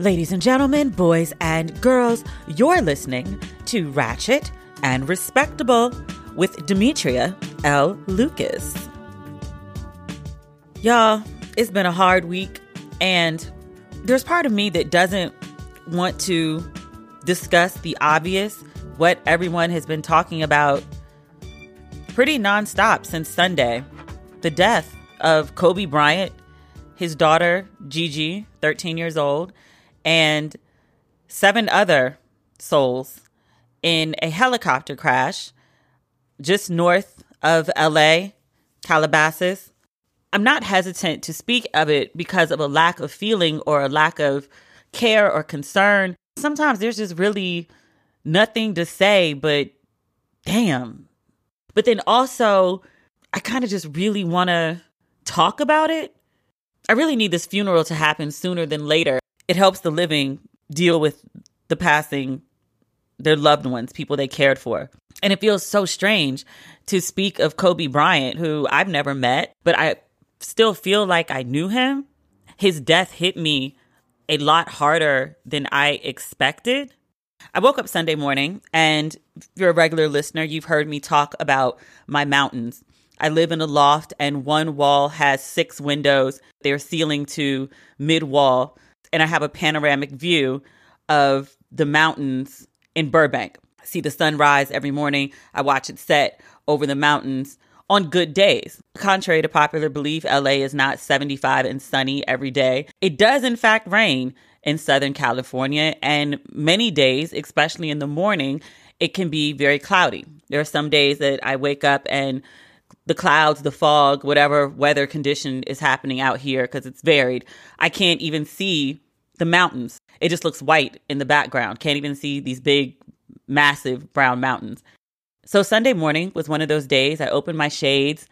Ladies and gentlemen, boys and girls, you're listening to Ratchet and Respectable with Demetria L. Lucas. Y'all, it's been a hard week, and there's part of me that doesn't want to discuss the obvious, what everyone has been talking about pretty nonstop since Sunday. The death of Kobe Bryant, his daughter Gigi, 13 years old, and 7 other souls in a helicopter crash just north of LA, Calabasas. I'm not hesitant to speak of it because of a lack of feeling or a lack of care or concern. Sometimes there's just really nothing to say, but damn. But then also, I kind of just really want to talk about it. I really need this funeral to happen sooner than later. It helps the living deal with the passing, their loved ones, people they cared for. And it feels so strange to speak of Kobe Bryant, who I've never met, but I still feel like I knew him. His death hit me a lot harder than I expected. I woke up Sunday morning, and if you're a regular listener, you've heard me talk about my mountains. I live in a loft, and one wall has 6 windows. They're ceiling to mid-wall, and I have a panoramic view of the mountains in Burbank. I see the sun rise every morning. I watch it set over the mountains on good days. Contrary to popular belief, LA is not 75 and sunny every day. It does, in fact, rain in Southern California, and many days, especially in the morning, it can be very cloudy. There are some days that I wake up and the clouds, the fog, whatever weather condition is happening out here, because it's varied, I can't even see the mountains. It just looks white in the background. Can't even see these big, massive brown mountains. So Sunday morning was one of those days. I opened my shades,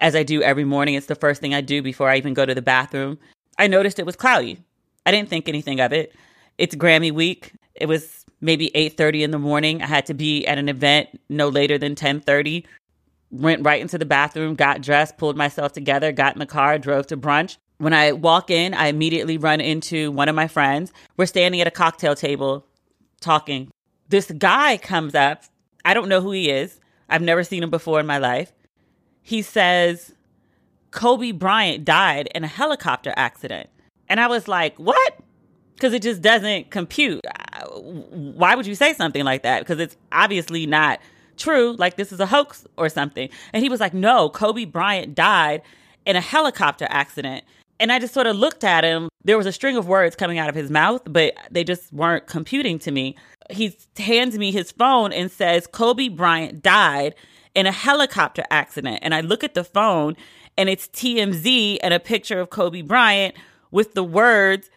as I do every morning. It's the first thing I do before I even go to the bathroom. I noticed it was cloudy. I didn't think anything of it. It's Grammy week. It was maybe 8:30 in the morning. I had to be at an event no later than 10:30. Went right into the bathroom, got dressed, pulled myself together, got in the car, drove to brunch. When I walk in, I immediately run into one of my friends. We're standing at a cocktail table talking. This guy comes up. I don't know who he is. I've never seen him before in my life. He says, Kobe Bryant died in a helicopter accident. And I was like, what? Because it just doesn't compute. Why would you say something like that? Because it's obviously not true, like this is a hoax or something. And he was like, no, Kobe Bryant died in a helicopter accident. And I just sort of looked at him. There was a string of words coming out of his mouth, but they just weren't computing to me. He hands me his phone and says, Kobe Bryant died in a helicopter accident. And I look at the phone and it's TMZ and a picture of Kobe Bryant with the words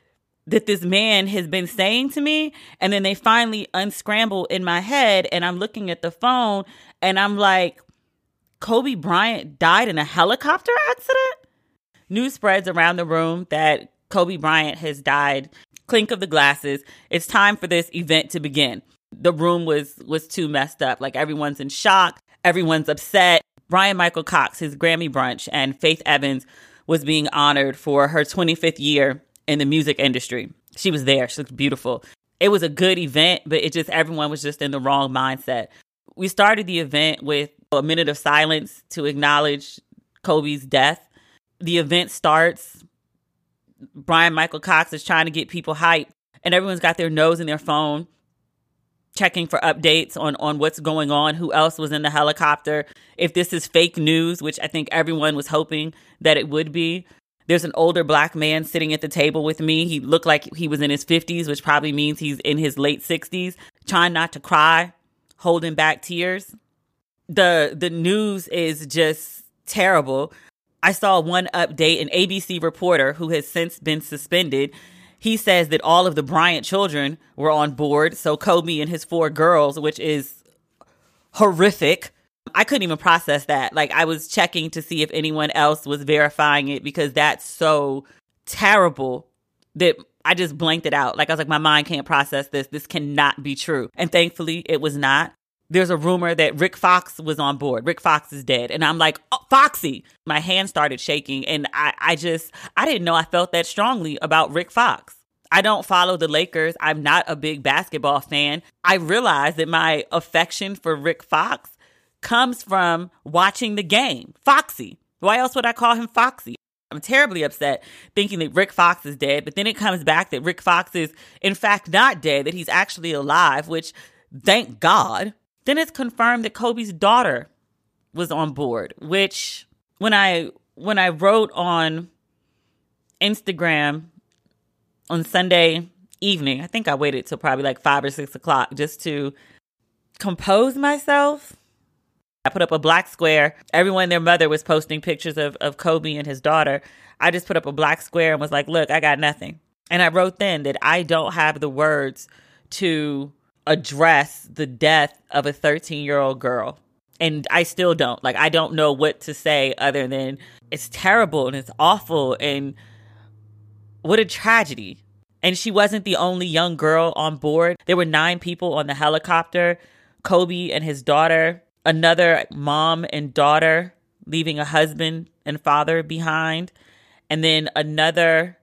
that this man has been saying to me. And then they finally unscramble in my head and I'm looking at the phone and I'm like, Kobe Bryant died in a helicopter accident? News spreads around the room that Kobe Bryant has died. Clink of the glasses. It's time for this event to begin. The room was too messed up. Like everyone's in shock. Everyone's upset. Brian Michael Cox, his Grammy brunch, and Faith Evans was being honored for her 25th year in the music industry. She was there. She looked beautiful. It was a good event, but it just, everyone was just in the wrong mindset. We started the event with a minute of silence to acknowledge Kobe's death. The event starts. Brian Michael Cox is trying to get people hyped, and everyone's got their nose in their phone, checking for updates on what's going on, who else was in the helicopter, if this is fake news, which I think everyone was hoping that it would be. There's an older black man sitting at the table with me. He looked like he was in his 50s, which probably means he's in his late 60s, trying not to cry, holding back tears. The news is just terrible. I saw one update, an ABC reporter who has since been suspended. He says that all of the Bryant children were on board. So Kobe and his 4 girls, which is horrific. I couldn't even process that. Like, I was checking to see if anyone else was verifying it because that's so terrible that I just blanked it out. Like, I was like, my mind can't process this. This cannot be true. And thankfully, it was not. There's a rumor that Rick Fox was on board. Rick Fox is dead. And I'm like, oh, Foxy. My hand started shaking. And I didn't know I felt that strongly about Rick Fox. I don't follow the Lakers. I'm not a big basketball fan. I realize that my affection for Rick Fox comes from watching the game. Foxy. Why else would I call him Foxy? I'm terribly upset thinking that Rick Fox is dead, but then it comes back that Rick Fox is, in fact, not dead, that he's actually alive, which, thank God. Then it's confirmed that Kobe's daughter was on board, which when I wrote on Instagram on Sunday evening, I think I waited till probably like 5 or 6 o'clock just to compose myself. I put up a black square. Everyone, their mother was posting pictures of Kobe and his daughter. I just put up a black square and was like, look, I got nothing. And I wrote then that I don't have the words to address the death of a 13-year-old girl. And I still don't. Like, I don't know what to say other than it's terrible and it's awful and what a tragedy. And she wasn't the only young girl on board. There were 9 people on the helicopter, Kobe and his daughter, another mom and daughter, leaving a husband and father behind. And then another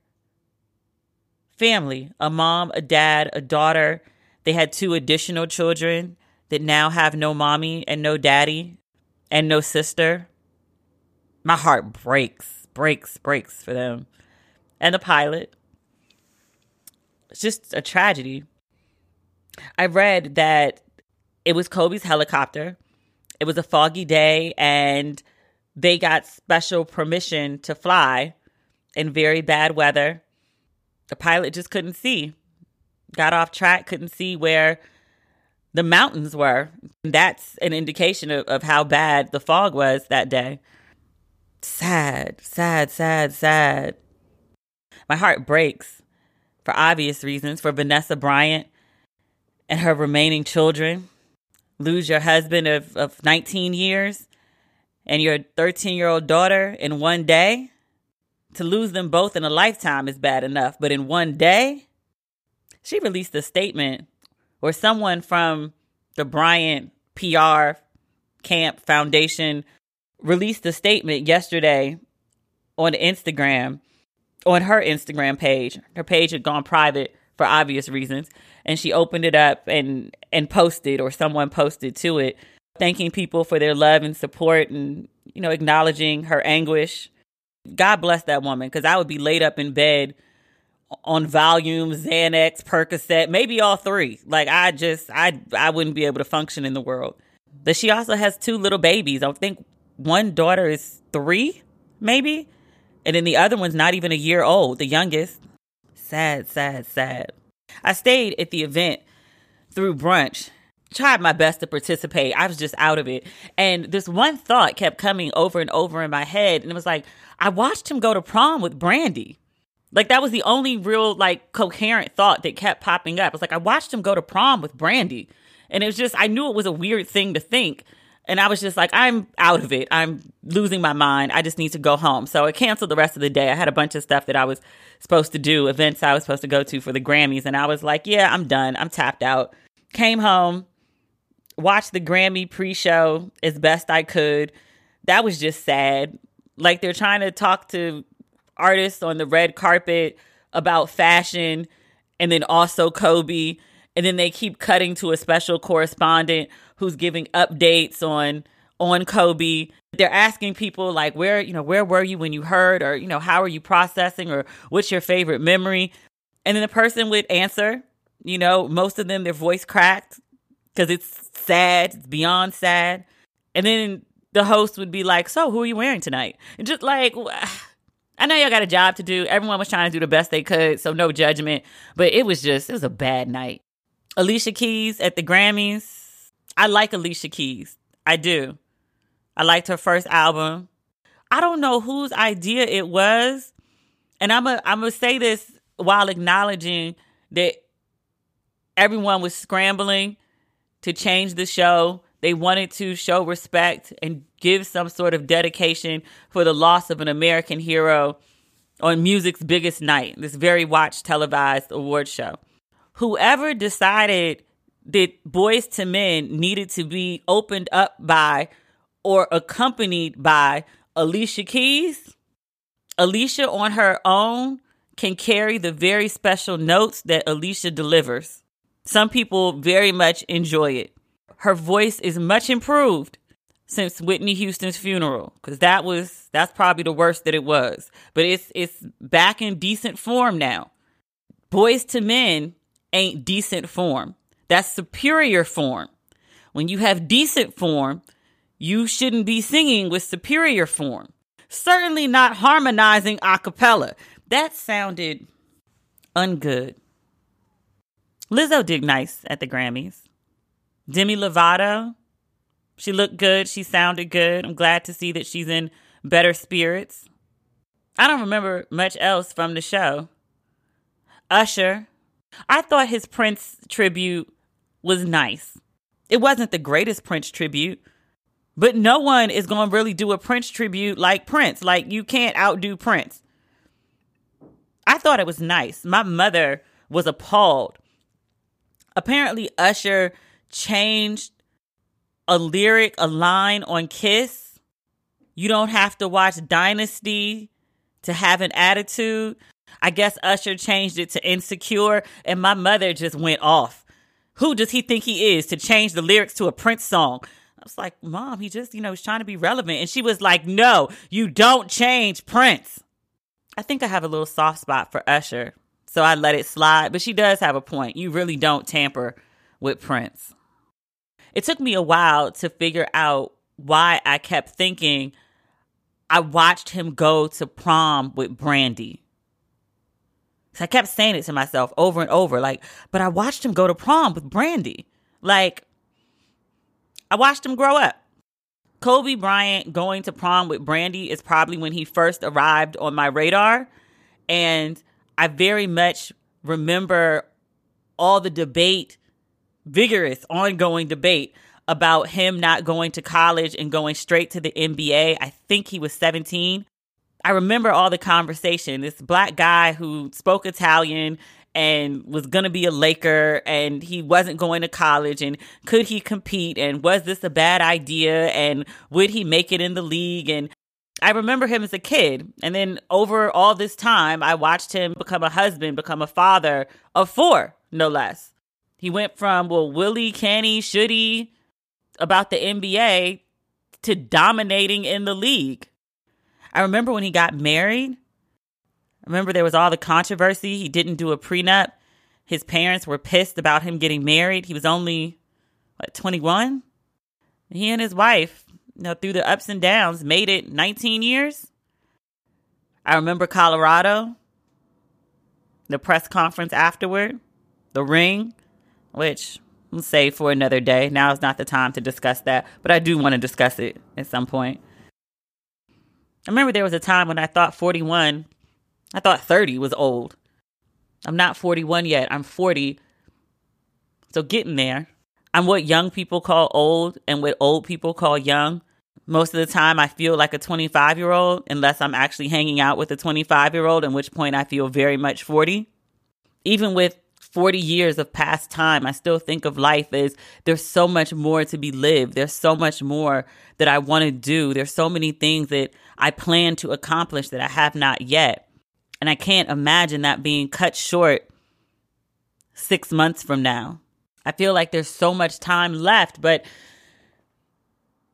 family, a mom, a dad, a daughter. They had 2 additional children that now have no mommy and no daddy and no sister. My heart breaks for them. And the pilot. It's just a tragedy. I read that it was Kobe's helicopter. It was a foggy day and they got special permission to fly in very bad weather. The pilot just couldn't see. Got off track, couldn't see where the mountains were. That's an indication of how bad the fog was that day. Sad. My heart breaks for obvious reasons for Vanessa Bryant and her remaining children. Lose your husband of 19 years and your 13-year-old daughter in one day. To lose them both in a lifetime is bad enough, but in one day? She released a statement, or someone from the Bryant PR Camp Foundation released a statement yesterday on Instagram, on her Instagram page. Her page had gone private for obvious reasons. And she opened it up and posted, or someone posted to it, thanking people for their love and support and, you know, acknowledging her anguish. God bless that woman, because I would be laid up in bed on Valium, Xanax, Percocet, maybe all 3. Like, I wouldn't be able to function in the world. But she also has 2 little babies. I think one daughter is 3, maybe. And then the other one's not even a year old, the youngest. Sad. I stayed at the event through brunch, tried my best to participate. I was just out of it. And this one thought kept coming over and over in my head. And it was like, I watched him go to prom with Brandy. Like, that was the only real, like, coherent thought that kept popping up. It's like, I watched him go to prom with Brandy. And it was just, I knew it was a weird thing to think. And I was just like, I'm out of it. I'm losing my mind. I just need to go home. So I canceled the rest of the day. I had a bunch of stuff that I was supposed to do, events I was supposed to go to for the Grammys. And I was like, yeah, I'm done. I'm tapped out. Came home, watched the Grammy pre-show as best I could. That was just sad. Like, they're trying to talk to artists on the red carpet about fashion and then also Kobe. And then they keep cutting to a special correspondent who's giving updates on Kobe. They're asking people, like, where were you when you heard, or, you know, how are you processing, or what's your favorite memory? And then the person would answer, you know, most of them, their voice cracked because it's sad. It's beyond sad. And then the host would be like, so who are you wearing tonight? And just like, I know y'all got a job to do. Everyone was trying to do the best they could. So no judgment. But it was a bad night. Alicia Keys at the Grammys. I like Alicia Keys. I do. I liked her first album. I don't know whose idea it was. And I'm gonna say this while acknowledging that everyone was scrambling to change the show. They wanted to show respect and give some sort of dedication for the loss of an American hero on music's biggest night, this very watched televised award show. Whoever decided that Boys to Men needed to be opened up by or accompanied by Alicia Keys, Alicia on her own can carry the very special notes that Alicia delivers. Some people very much enjoy it. Her voice is much improved since Whitney Houston's funeral, because that's probably the worst that it was. But it's back in decent form now. Boys to Men ain't decent form. That's superior form. When you have decent form, you shouldn't be singing with superior form. Certainly not harmonizing a cappella. That sounded ungood. Lizzo did nice at the Grammys. Demi Lovato, she looked good. She sounded good. I'm glad to see that she's in better spirits. I don't remember much else from the show. Usher, I thought his Prince tribute was nice. It wasn't the greatest Prince tribute, but no one is going to really do a Prince tribute like Prince. Like, you can't outdo Prince. I thought it was nice. My mother was appalled. Apparently, Usher changed a lyric, a line on Kiss. You don't have to watch Dynasty to have an attitude. I guess Usher changed it to Insecure, and my mother just went off. Who does he think he is to change the lyrics to a Prince song? I was like, Mom, he just, was trying to be relevant. And she was like, no, you don't change Prince. I think I have a little soft spot for Usher, so I let it slide. But she does have a point. You really don't tamper with Prince. It took me a while to figure out why I kept thinking I watched him go to prom with Brandy. So I kept saying it to myself over and over, like, but I watched him go to prom with Brandy. Like, I watched him grow up. Kobe Bryant going to prom with Brandy is probably when he first arrived on my radar. And I very much remember all the debate, vigorous, ongoing debate about him not going to college and going straight to the NBA. I think he was 17. I remember all the conversation. This black guy who spoke Italian and was going to be a Laker, and he wasn't going to college, and could he compete, and was this a bad idea, and would he make it in the league? And I remember him as a kid. And then over all this time, I watched him become a husband, become a father of four, no less. He went from, well, will he, can he, should he, about the NBA to dominating in the league. I remember when he got married. I remember there was all the controversy. He didn't do a prenup. His parents were pissed about him getting married. He was only, 21? He and his wife, through the ups and downs, made it 19 years. I remember Colorado, the press conference afterward, the ring, which we'll save for another day. Now is not the time to discuss that, but I do want to discuss it at some point. I remember there was a time when I thought 30 was old. I'm not 41 yet. I'm 40. So getting there. I'm what young people call old and what old people call young. Most of the time I feel like a 25-year-old unless I'm actually hanging out with a 25-year-old, at which point I feel very much 40. Even with 40 years of past time, I still think of life as there's so much more to be lived. There's so much more that I want to do. There's so many things that I plan to accomplish that I have not yet. And I can't imagine that being cut short 6 months from now. I feel like there's so much time left, but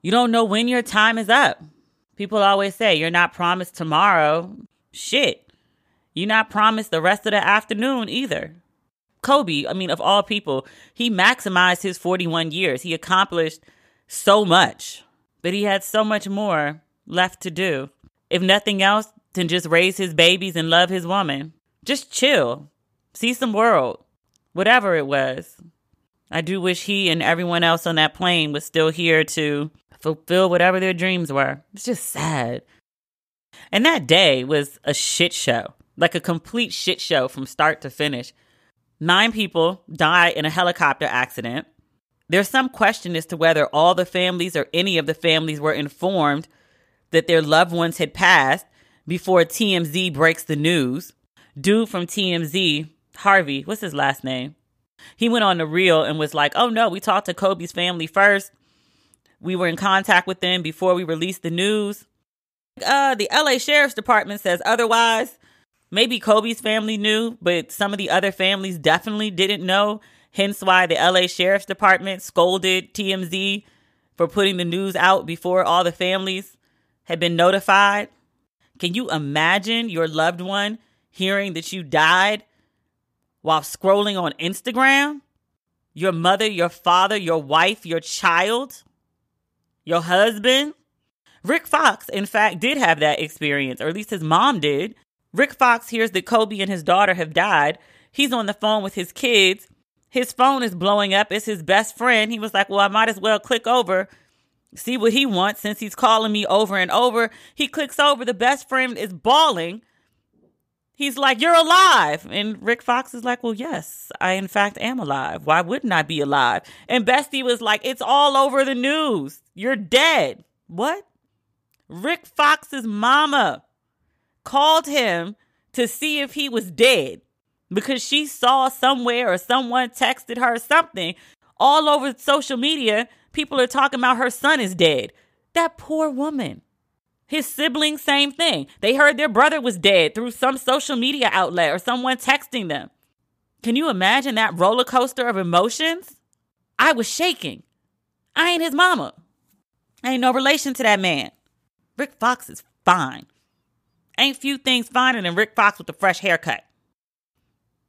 you don't know when your time is up. People always say you're not promised tomorrow. Shit. You're not promised the rest of the afternoon either. Kobe, of all people, he maximized his 41 years. He accomplished so much, but he had so much more left to do. If nothing else, then just raise his babies and love his woman. Just chill. See some world. Whatever it was. I do wish he and everyone else on that plane was still here to fulfill whatever their dreams were. It's just sad. And that day was a shit show. Like a complete shit show from start to finish. 9 people die in a helicopter accident. There's some question as to whether all the families or any of the families were informed that their loved ones had passed before TMZ breaks the news. Dude from TMZ, Harvey, what's his last name? He went on The Real and was like, oh no, we talked to Kobe's family first. We were in contact with them before we released the news. The LA Sheriff's Department says otherwise. Maybe Kobe's family knew, but some of the other families definitely didn't know. Hence why the LA Sheriff's Department scolded TMZ for putting the news out before all the families had been notified. Can you imagine your loved one hearing that you died while scrolling on Instagram? Your mother, your father, your wife, your child, your husband. Rick Fox, in fact, did have that experience, or at least his mom did. Rick Fox hears that Kobe and his daughter have died. He's on the phone with his kids. His phone is blowing up. It's his best friend. He was like, well, I might as well click over, see what he wants since he's calling me over and over. He clicks over. The best friend is bawling. He's like, you're alive. And Rick Fox is like, well, yes, I in fact am alive. Why wouldn't I be alive? And Bestie was like, it's all over the news. You're dead. What? Rick Fox's mama called him to see if he was dead because she saw somewhere or someone texted her something. All over social media, people are talking about her son is dead. That poor woman. His siblings, same thing. They heard their brother was dead through some social media outlet or someone texting them. Can you imagine that roller coaster of emotions? I was shaking. I ain't his mama. I ain't no relation to that man. Rick Fox is fine. Ain't few things finer than Rick Fox with a fresh haircut.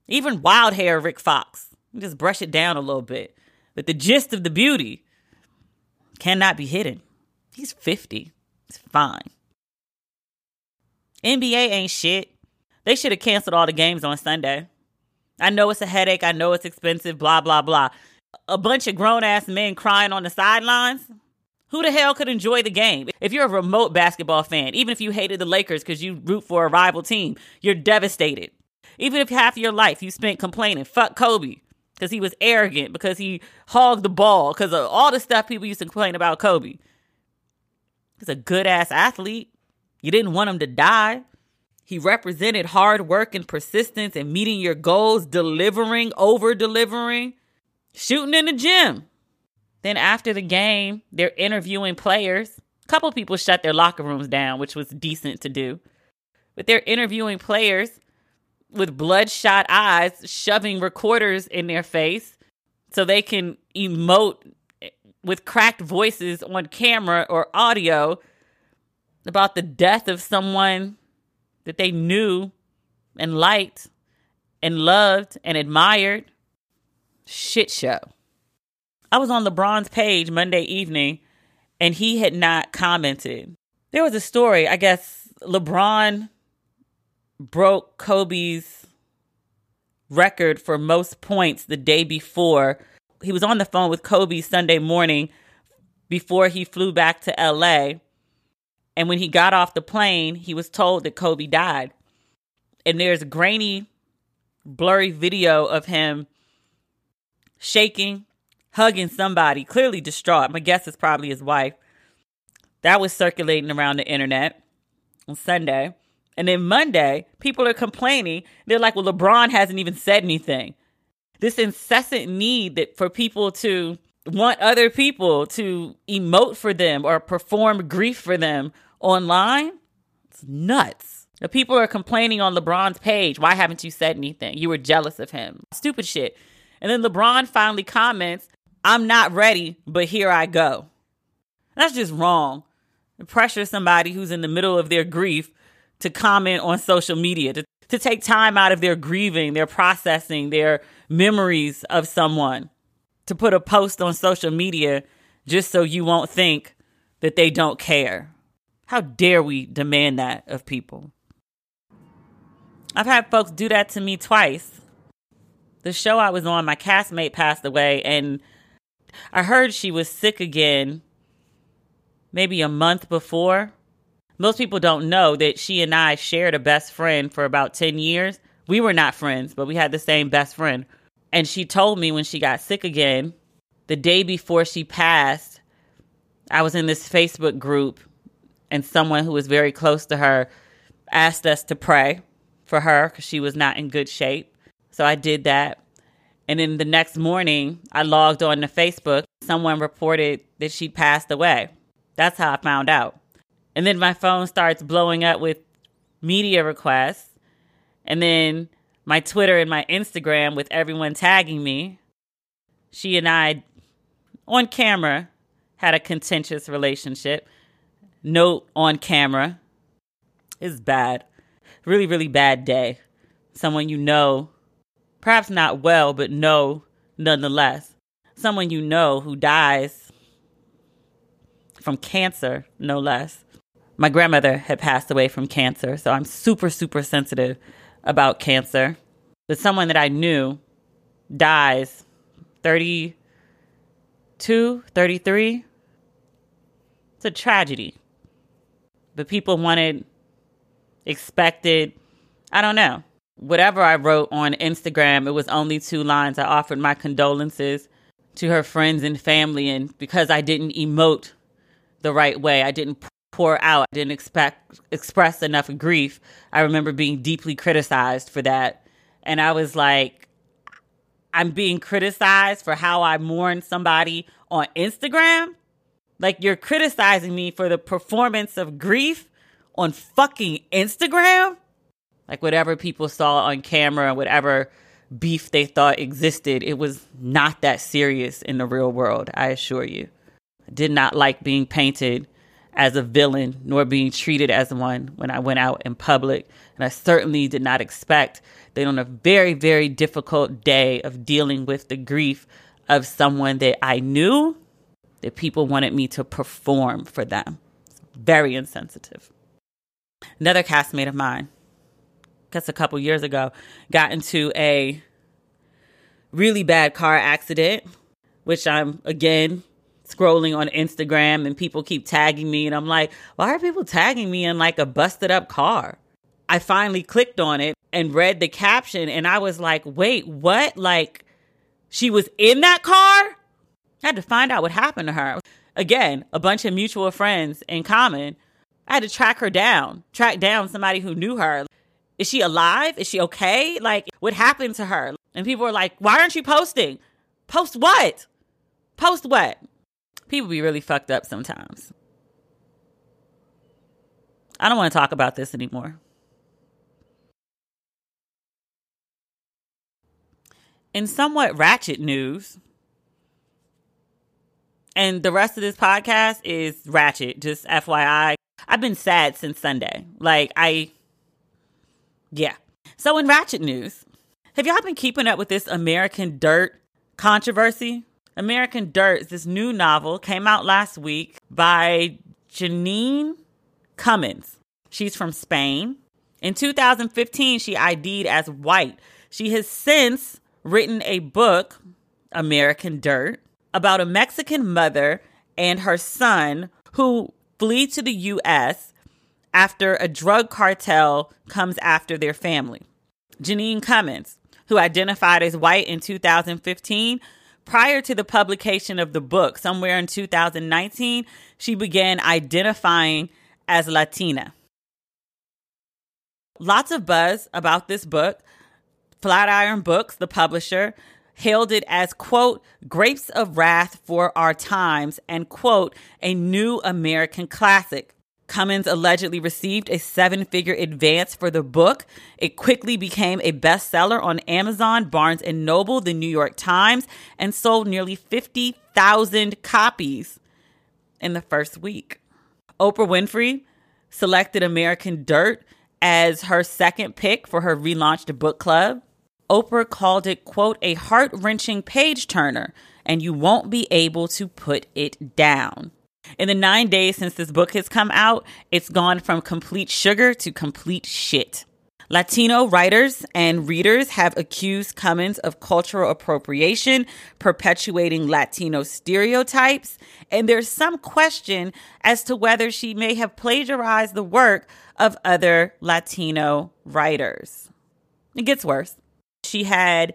Even wild hair Rick Fox. Just brush it down a little bit. But the gist of the beauty cannot be hidden. He's 50. It's fine. NBA ain't shit. They should have canceled all the games on Sunday. I know it's a headache. I know it's expensive. Blah, blah, blah. A bunch of grown-ass men crying on the sidelines. Who the hell could enjoy the game? If you're a remote basketball fan, even if you hated the Lakers because you root for a rival team, you're devastated. Even if half your life you spent complaining, fuck Kobe, because he was arrogant, because he hogged the ball, because of all the stuff people used to complain about Kobe. He's a good-ass athlete. You didn't want him to die. He represented hard work and persistence and meeting your goals, delivering, over-delivering, shooting in the gym. Then after the game, they're interviewing players. A couple people shut their locker rooms down, which was decent to do. But they're interviewing players with bloodshot eyes, shoving recorders in their face so they can emote with cracked voices on camera or audio about the death of someone that they knew and liked and loved and admired. Shit show. I was on LeBron's page Monday evening, and he had not commented. There was a story, I guess LeBron broke Kobe's record for most points the day before. He was on the phone with Kobe Sunday morning before he flew back to LA. And when he got off the plane, he was told that Kobe died. And there's a grainy, blurry video of him shaking, hugging somebody, clearly distraught. My guess is probably his wife. That was circulating around the internet on Sunday. And then Monday, people are complaining. They're like, well, LeBron hasn't even said anything. This incessant need that for people to want other people to emote for them or perform grief for them online. It's nuts. The people are complaining on LeBron's page. Why haven't you said anything? You were jealous of him. Stupid shit. And then LeBron finally comments, I'm not ready, but here I go. That's just wrong. Pressure somebody who's in the middle of their grief to comment on social media, to take time out of their grieving, their processing, their memories of someone, to put a post on social media just so you won't think that they don't care. How dare we demand that of people? I've had folks do that to me twice. The show I was on, my castmate passed away, and I heard she was sick again maybe a month before. Most people don't know that she and I shared a best friend for about 10 years. We were not friends, but we had the same best friend. And she told me when she got sick again, the day before she passed, I was in this Facebook group, and someone who was very close to her asked us to pray for her because she was not in good shape. So I did that. And then the next morning, I logged on to Facebook. Someone reported that she passed away. That's how I found out. And then my phone starts blowing up with media requests. And then my Twitter and my Instagram with everyone tagging me. She and I, on camera, had a contentious relationship. Note on camera. It's bad. Really, really bad day. Someone you know, perhaps not well, but know nonetheless. Someone you know who dies from cancer, no less. My grandmother had passed away from cancer, so I'm super, super sensitive about cancer. But someone that I knew dies 32, 33. It's a tragedy. But people wanted, expected, I don't know. Whatever I wrote on Instagram, it was only 2 lines. I offered my condolences to her friends and family, and because I didn't emote the right way, I didn't pour out, I didn't express enough grief. I remember being deeply criticized for that. And I was like, I'm being criticized for how I mourn somebody on Instagram? Like, you're criticizing me for the performance of grief on fucking Instagram? Like, whatever people saw on camera, whatever beef they thought existed, it was not that serious in the real world, I assure you. I did not like being painted as a villain, nor being treated as one when I went out in public. And I certainly did not expect that on a very, very difficult day of dealing with the grief of someone that I knew, that people wanted me to perform for them. Very insensitive. Another castmate of mine, I guess a couple years ago, got into a really bad car accident, which I'm, again, scrolling on Instagram and people keep tagging me. And I'm like, why are people tagging me in like a busted up car? I finally clicked on it and read the caption and I was like, wait, what? Like, she was in that car? I had to find out what happened to her. Again, a bunch of mutual friends in common. I had to track down somebody who knew her. Is she alive? Is she okay? Like, what happened to her? And people were like, why aren't you posting? Post what? Post what? People be really fucked up sometimes. I don't want to talk about this anymore. In somewhat ratchet news, and the rest of this podcast is ratchet, just FYI. I've been sad since Sunday. Yeah. So in ratchet news, have y'all been keeping up with this American Dirt controversy? American Dirt is this new novel, came out last week by Janine Cummins. She's from Spain. In 2015, she ID'd as white. She has since written a book, American Dirt, about a Mexican mother and her son who flee to the U.S., after a drug cartel comes after their family. Janine Cummins, who identified as white in 2015, prior to the publication of the book, somewhere in 2019, she began identifying as Latina. Lots of buzz about this book. Flatiron Books, the publisher, hailed it as, quote, grapes of wrath for our times and, quote, a new American classic. Cummins allegedly received a 7-figure advance for the book. It quickly became a bestseller on Amazon, Barnes & Noble, the New York Times, and sold nearly 50,000 copies in the first week. Oprah Winfrey selected American Dirt as her second pick for her relaunched book club. Oprah called it, quote, a heart-wrenching page-turner, and you won't be able to put it down. In the 9 days since this book has come out, it's gone from complete sugar to complete shit. Latino writers and readers have accused Cummins of cultural appropriation, perpetuating Latino stereotypes, and there's some question as to whether she may have plagiarized the work of other Latino writers. It gets worse. She had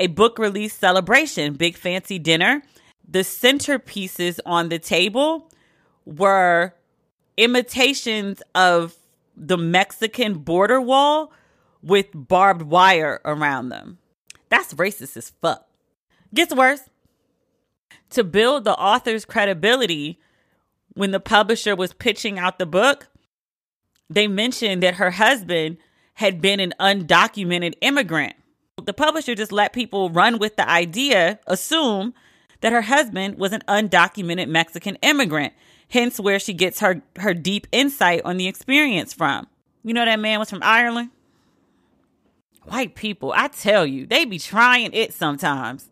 a book release celebration, big fancy dinner. The centerpieces on the table were imitations of the Mexican border wall with barbed wire around them. That's racist as fuck. Gets worse. To build the author's credibility, when the publisher was pitching out the book, they mentioned that her husband had been an undocumented immigrant. The publisher just let people run with the idea, assume that her husband was an undocumented Mexican immigrant, hence where she gets her deep insight on the experience from. You know that man was from Ireland? White people, I tell you, they be trying it sometimes.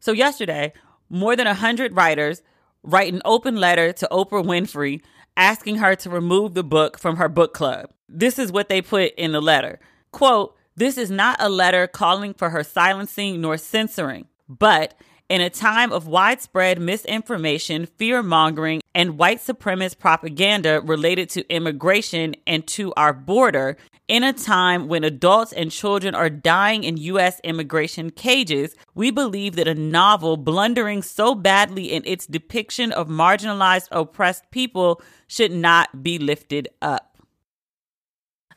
So yesterday, more than 100 writers write an open letter to Oprah Winfrey asking her to remove the book from her book club. This is what they put in the letter. Quote, "This is not a letter calling for her silencing nor censoring, but in a time of widespread misinformation, fear-mongering, and white supremacist propaganda related to immigration and to our border, in a time when adults and children are dying in U.S. immigration cages, we believe that a novel blundering so badly in its depiction of marginalized, oppressed people should not be lifted up."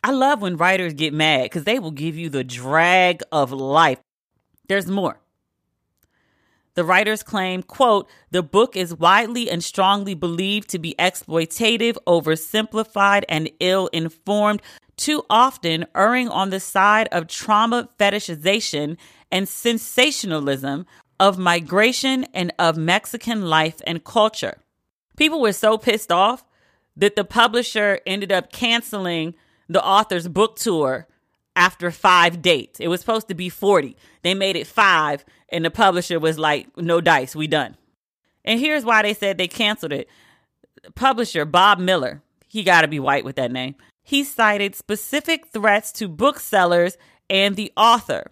I love when writers get mad because they will give you the drag of life. There's more. The writers claim, quote, "The book is widely and strongly believed to be exploitative, oversimplified, and ill-informed, too often erring on the side of trauma fetishization and sensationalism of migration and of Mexican life and culture." People were so pissed off that the publisher ended up canceling the author's book tour after 5 dates. It was supposed to be 40. They made it 5, and the publisher was like, "No dice, we done." And here's why they said they canceled it. Publisher Bob Miller, he got to be white with that name, he cited specific threats to booksellers and the author.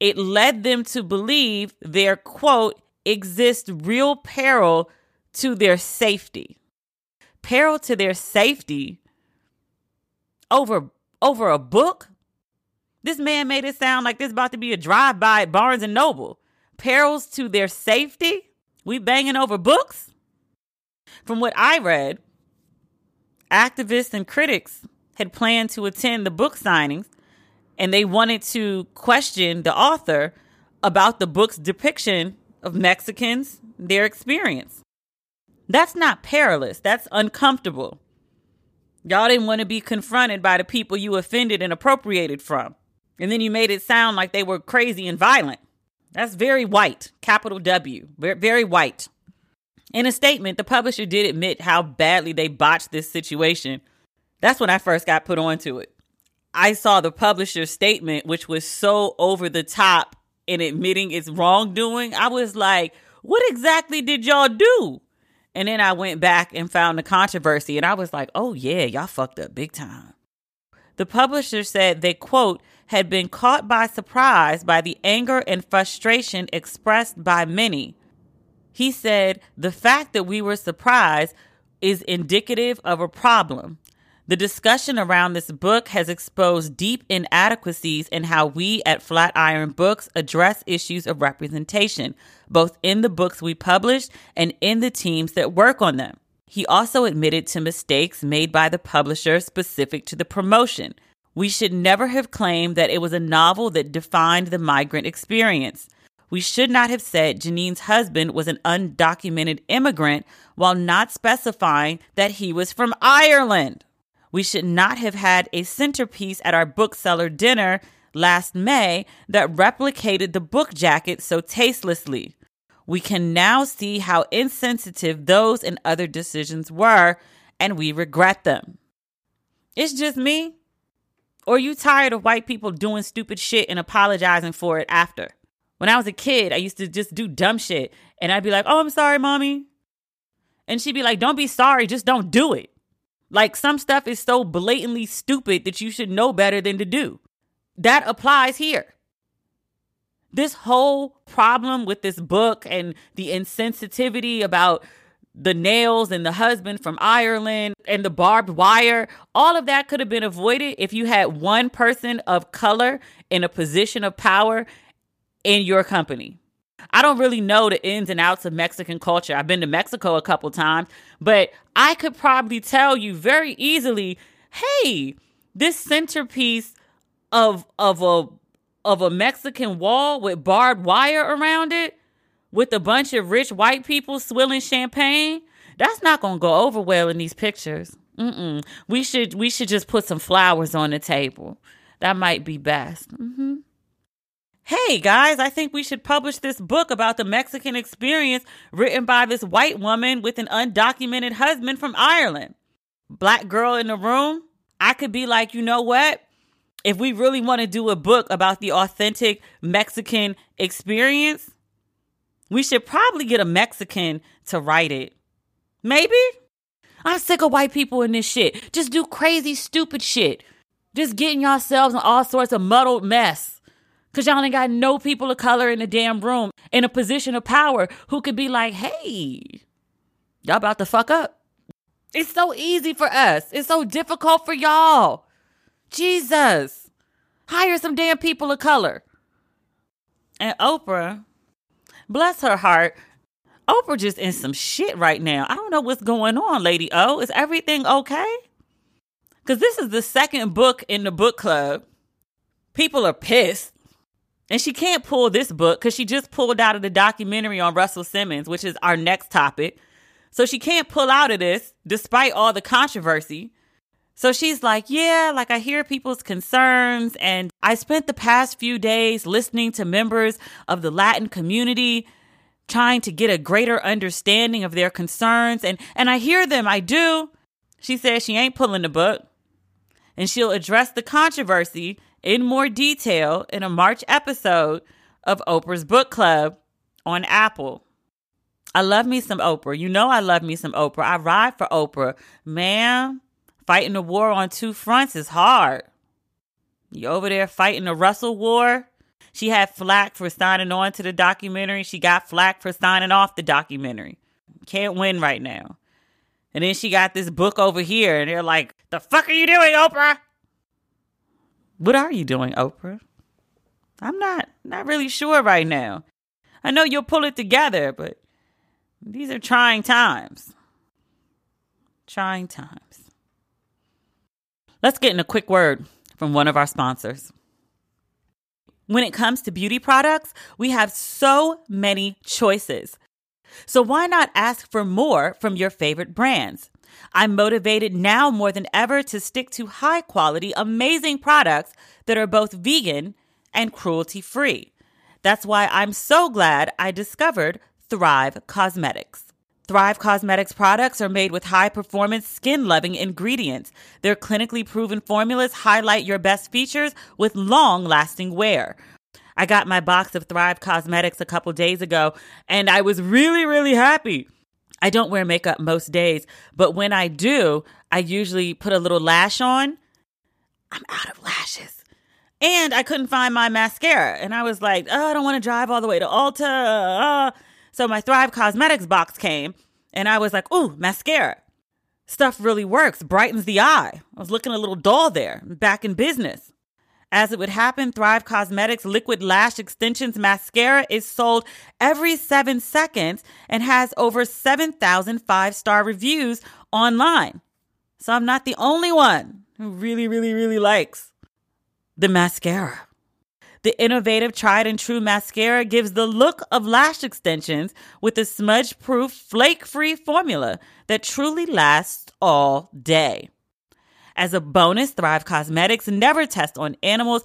It led them to believe there, quote, "exists real peril to their safety." Peril to their safety over a book? This man made it sound like this about to be a drive-by at Barnes and Noble. Perils to their safety? We banging over books? From what I read, activists and critics had planned to attend the book signings, and they wanted to question the author about the book's depiction of Mexicans, their experience. That's not perilous. That's uncomfortable. Y'all didn't want to be confronted by the people you offended and appropriated from. And then you made it sound like they were crazy and violent. That's very white, capital W, very white. In a statement, the publisher did admit how badly they botched this situation. That's when I first got put onto it. I saw the publisher's statement, which was so over the top in admitting its wrongdoing. I was like, what exactly did y'all do? And then I went back and found the controversy, and I was like, oh yeah, y'all fucked up big time. The publisher said they, quote, "had been caught by surprise by the anger and frustration expressed by many." He said, "The fact that we were surprised is indicative of a problem. The discussion around this book has exposed deep inadequacies in how we at Flatiron Books address issues of representation, both in the books we publish and in the teams that work on them." He also admitted to mistakes made by the publisher specific to the promotion. "We should never have claimed that it was a novel that defined the migrant experience. We should not have said Janine's husband was an undocumented immigrant while not specifying that he was from Ireland. We should not have had a centerpiece at our bookseller dinner last May that replicated the book jacket so tastelessly. We can now see how insensitive those and other decisions were, and we regret them." It's just me? Or are you tired of white people doing stupid shit and apologizing for it after? When I was a kid, I used to just do dumb shit, and I'd be like, "Oh, I'm sorry, mommy." And she'd be like, "Don't be sorry, just don't do it." Like, some stuff is so blatantly stupid that you should know better than to do. That applies here. This whole problem with this book and the insensitivity about the nails and the husband from Ireland and the barbed wire, all of that could have been avoided if you had one person of color in a position of power in your company. I don't really know the ins and outs of Mexican culture. I've been to Mexico a couple times, but I could probably tell you very easily, hey, this centerpiece of a Mexican wall with barbed wire around it, with a bunch of rich white people swilling champagne, that's not going to go over well in these pictures. We should just put some flowers on the table. That might be best. Mm-hmm. Hey, guys, I think we should publish this book about the Mexican experience written by this white woman with an undocumented husband from Ireland. Black girl in the room. I could be like, you know what? If we really want to do a book about the authentic Mexican experience, we should probably get a Mexican to write it. Maybe? I'm sick of white people in this shit. Just do crazy, stupid shit. Just getting yourselves in all sorts of muddled mess. Because y'all ain't got no people of color in the damn room in a position of power who could be like, hey, y'all about to fuck up. It's so easy for us. It's so difficult for y'all. Jesus. Hire some damn people of color. And Oprah, bless her heart, Oprah just in some shit right now. I don't know what's going on, Lady O. Is everything okay? Because this is the second book in the book club. People are pissed. And she can't pull this book because she just pulled out of the documentary on Russell Simmons, which is our next topic. So she can't pull out of this despite all the controversy. So she's like, yeah, like I hear people's concerns. And I spent the past few days listening to members of the Latin community, trying to get a greater understanding of their concerns. And I hear them. I do. She says she ain't pulling the book. And she'll address the controversy in more detail in a March episode of Oprah's Book Club on Apple. I love me some Oprah. You know I love me some Oprah. I ride for Oprah. Man, fighting the war on two fronts is hard. You over there fighting the Russell war? She had flack for signing on to the documentary. She got flack for signing off the documentary. Can't win right now. And then she got this book over here, and they're like, the fuck are you doing, Oprah? What are you doing, Oprah? I'm not really sure right now. I know you'll pull it together, but these are trying times. Trying times. Let's get in a quick word from one of our sponsors. When it comes to beauty products, we have so many choices. So why not ask for more from your favorite brands? I'm motivated now more than ever to stick to high-quality, amazing products that are both vegan and cruelty-free. That's why I'm so glad I discovered Thrive Cosmetics. Thrive Cosmetics products are made with high-performance, skin-loving ingredients. Their clinically proven formulas highlight your best features with long-lasting wear. I got my box of Thrive Cosmetics a couple days ago, and I was really, really happy. I don't wear makeup most days, but when I do, I usually put a little lash on. I'm out of lashes. And I couldn't find my mascara. And I was like, oh, I don't want to drive all the way to Ulta. So my Thrive Cosmetics box came and I was like, ooh, mascara. Stuff really works, brightens the eye. I was looking a little dull there, back in business. As it would happen, Thrive Cosmetics Liquid Lash Extensions Mascara is sold every 7 seconds and has over 7,000 five-star reviews online. So I'm not the only one who really, really, really likes the mascara. The innovative tried and true mascara gives the look of lash extensions with a smudge-proof, flake-free formula that truly lasts all day. As a bonus, Thrive Cosmetics never tests on animals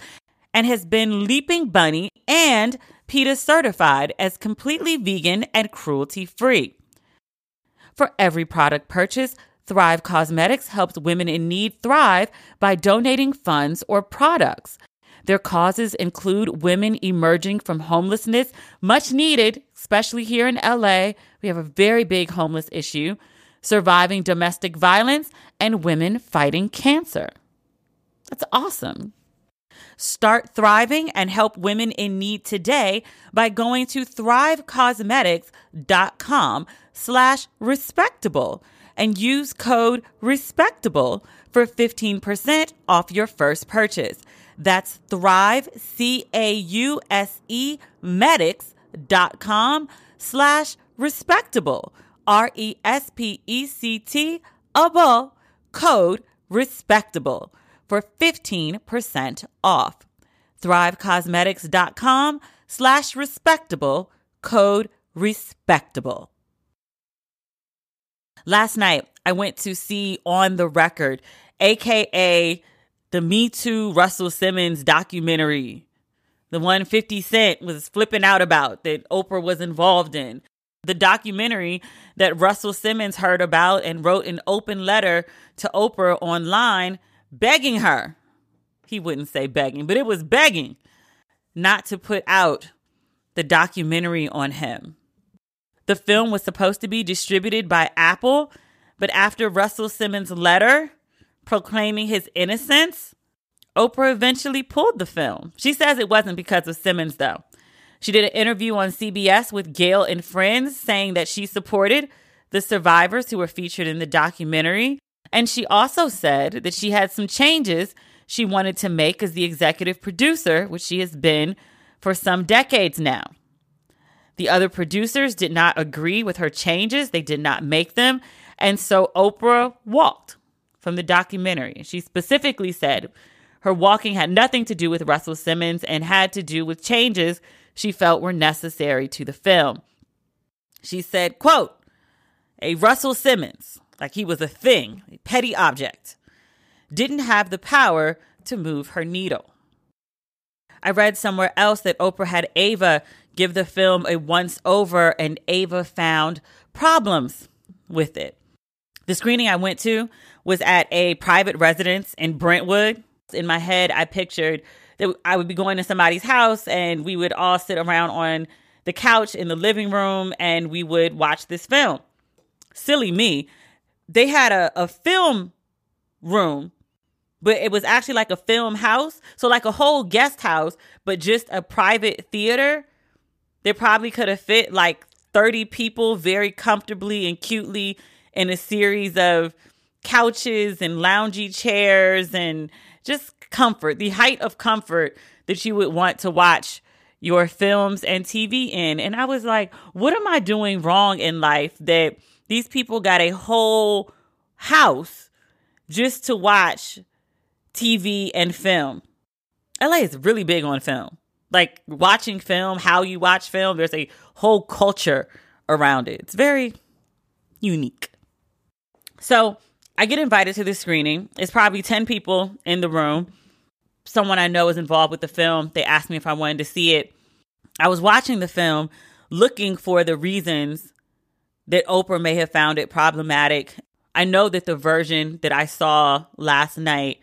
and has been Leaping Bunny and PETA certified as completely vegan and cruelty-free. For every product purchase, Thrive Cosmetics helps women in need thrive by donating funds or products. Their causes include women emerging from homelessness, much needed, especially here in LA. We have a very big homeless issue. Surviving domestic violence, and women fighting cancer. That's awesome. Start thriving and help women in need today by going to thrivecosmetics.com/respectable and use code respectable for 15% off your first purchase. That's Thrive, Causmetics.com/respectable. RESPECT code respectable for 15% off. Thrivecosmetics.com/respectable code respectable. Last night, I went to see On the Record, aka the Me Too Russell Simmons documentary, the one 50 Cent was flipping out about that Oprah was involved in, the documentary that Russell Simmons heard about and wrote an open letter to Oprah online begging her. He wouldn't say begging, but it was begging not to put out the documentary on him. The film was supposed to be distributed by Apple, but after Russell Simmons' letter proclaiming his innocence, Oprah eventually pulled the film. She says it wasn't because of Simmons, though. She did an interview on CBS with Gail and Friends saying that she supported the survivors who were featured in the documentary. And she also said that she had some changes she wanted to make as the executive producer, which she has been for some decades now. The other producers did not agree with her changes. They did not make them. And so Oprah walked from the documentary. She specifically said her walking had nothing to do with Russell Simmons and had to do with changes she felt were necessary to the film. She said, quote, a Russell Simmons, like he was a thing, a petty object, didn't have the power to move her needle. I read somewhere else that Oprah had Ava give the film a once-over, and Ava found problems with it. The screening I went to was at a private residence in Brentwood. In my head, I pictured that I would be going to somebody's house and we would all sit around on the couch in the living room and we would watch this film. Silly me. They had a film room, but it was actually like a film house. So like a whole guest house, but just a private theater. They probably could have fit like 30 people very comfortably and cutely in a series of couches and loungy chairs and just comfort, the height of comfort that you would want to watch your films and TV in. And I was like, what am I doing wrong in life that these people got a whole house just to watch TV and film? LA is really big on film. Like watching film, how you watch film, there's a whole culture around it. It's very unique. So I get invited to the screening. It's probably 10 people in the room. Someone I know is involved with the film. They asked me if I wanted to see it. I was watching the film looking for the reasons that Oprah may have found it problematic. I know that the version that I saw last night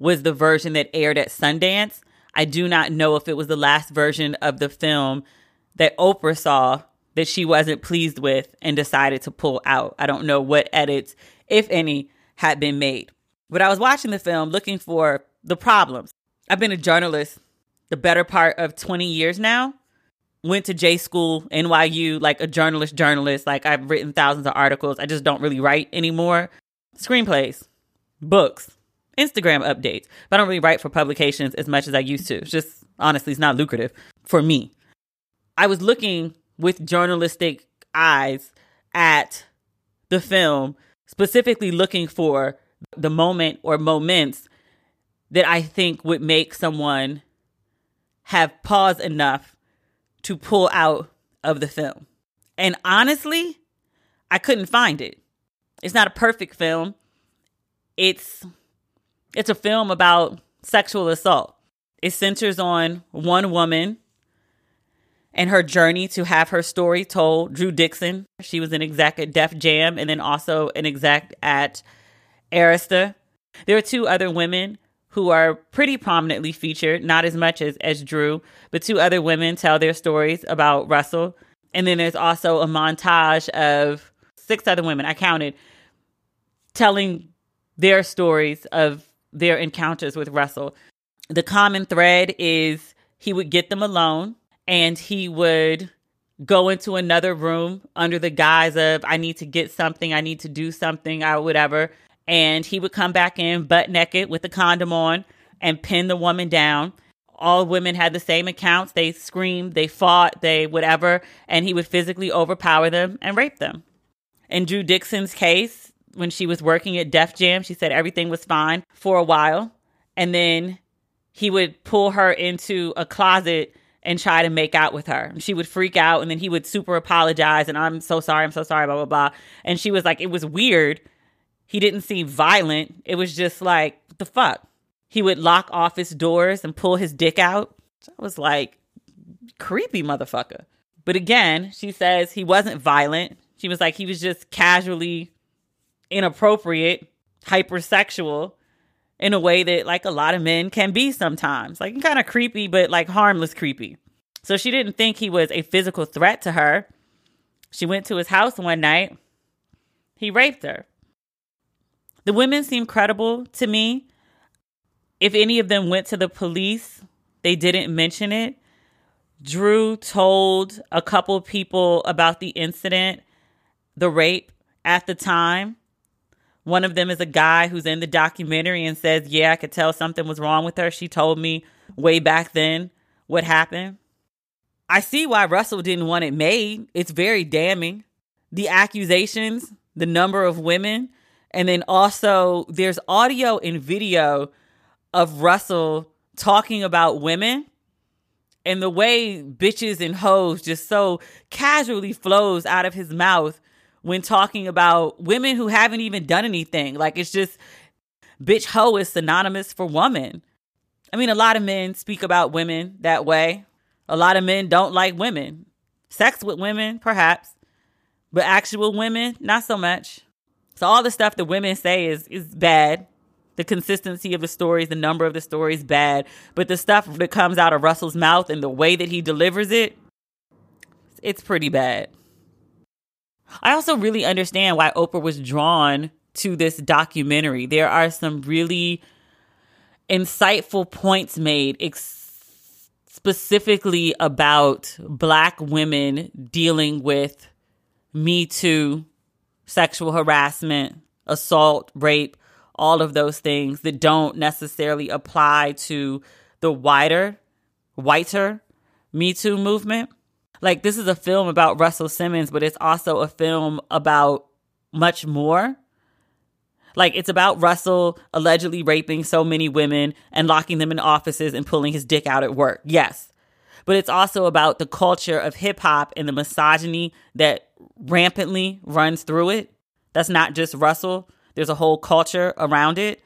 was the version that aired at Sundance. I do not know if it was the last version of the film that Oprah saw that she wasn't pleased with and decided to pull out. I don't know what edits, if any, had been made. But I was watching the film looking for the problems. I've been a journalist the better part of 20 years now. Went to J school, NYU, like a journalist. Like I've written thousands of articles. I just don't really write anymore. Screenplays, books, Instagram updates. But I don't really write for publications as much as I used to. It's just, honestly, it's not lucrative for me. I was looking with journalistic eyes at the film, specifically looking for the moment or moments that I think would make someone have pause enough to pull out of the film. And honestly, I couldn't find it. It's not a perfect film. It's a film about sexual assault. It centers on one woman and her journey to have her story told. Drew Dixon, she was an exec at Def Jam and then also an exec at Arista. There are two other women who are pretty prominently featured, not as much as Drew, but two other women tell their stories about Russell. And then there's also a montage of 6 other women, I counted, telling their stories of their encounters with Russell. The common thread is he would get them alone. And he would go into another room under the guise of, I need to get something, I need to do something, or whatever. And he would come back in butt naked with a condom on and pin the woman down. All women had the same accounts. They screamed, they fought, they whatever. And he would physically overpower them and rape them. In Drew Dixon's case, when she was working at Def Jam, she said everything was fine for a while. And then he would pull her into a closet and try to make out with her. She would freak out, and then he would super apologize, and I'm so sorry, blah, blah, blah. And she was like, it was weird. He didn't seem violent. It was just like, what the fuck? He would lock off his doors and pull his dick out. So I was like, creepy motherfucker. But again, she says he wasn't violent. She was like, he was just casually inappropriate, hypersexual in a way that like a lot of men can be sometimes. Like kind of creepy, but like harmless creepy. So she didn't think he was a physical threat to her. She went to his house one night. He raped her. The women seemed credible to me. If any of them went to the police, they didn't mention it. Drew told a couple people about the incident, the rape at the time. One of them is a guy who's in the documentary and says, yeah, I could tell something was wrong with her. She told me way back then what happened. I see why Russell didn't want it made. It's very damning. The accusations, the number of women, and then also there's audio and video of Russell talking about women and the way bitches and hoes just so casually flows out of his mouth when talking about women who haven't even done anything. Like, it's just, bitch hoe is synonymous for woman. I mean, a lot of men speak about women that way. A lot of men don't like women. Sex with women, perhaps, but actual women, not so much. So all the stuff that women say is bad. The consistency of the stories, the number of the stories, bad. But the stuff that comes out of Russell's mouth and the way that he delivers it, it's pretty bad. I also really understand why Oprah was drawn to this documentary. There are some really insightful points made, specifically about Black women dealing with Me Too, sexual harassment, assault, rape, all of those things that don't necessarily apply to the whiter Me Too movement. Like, this is a film about Russell Simmons, but it's also a film about much more. Like, it's about Russell allegedly raping so many women and locking them in offices and pulling his dick out at work. Yes. But it's also about the culture of hip hop and the misogyny that rampantly runs through it. That's not just Russell. There's a whole culture around it.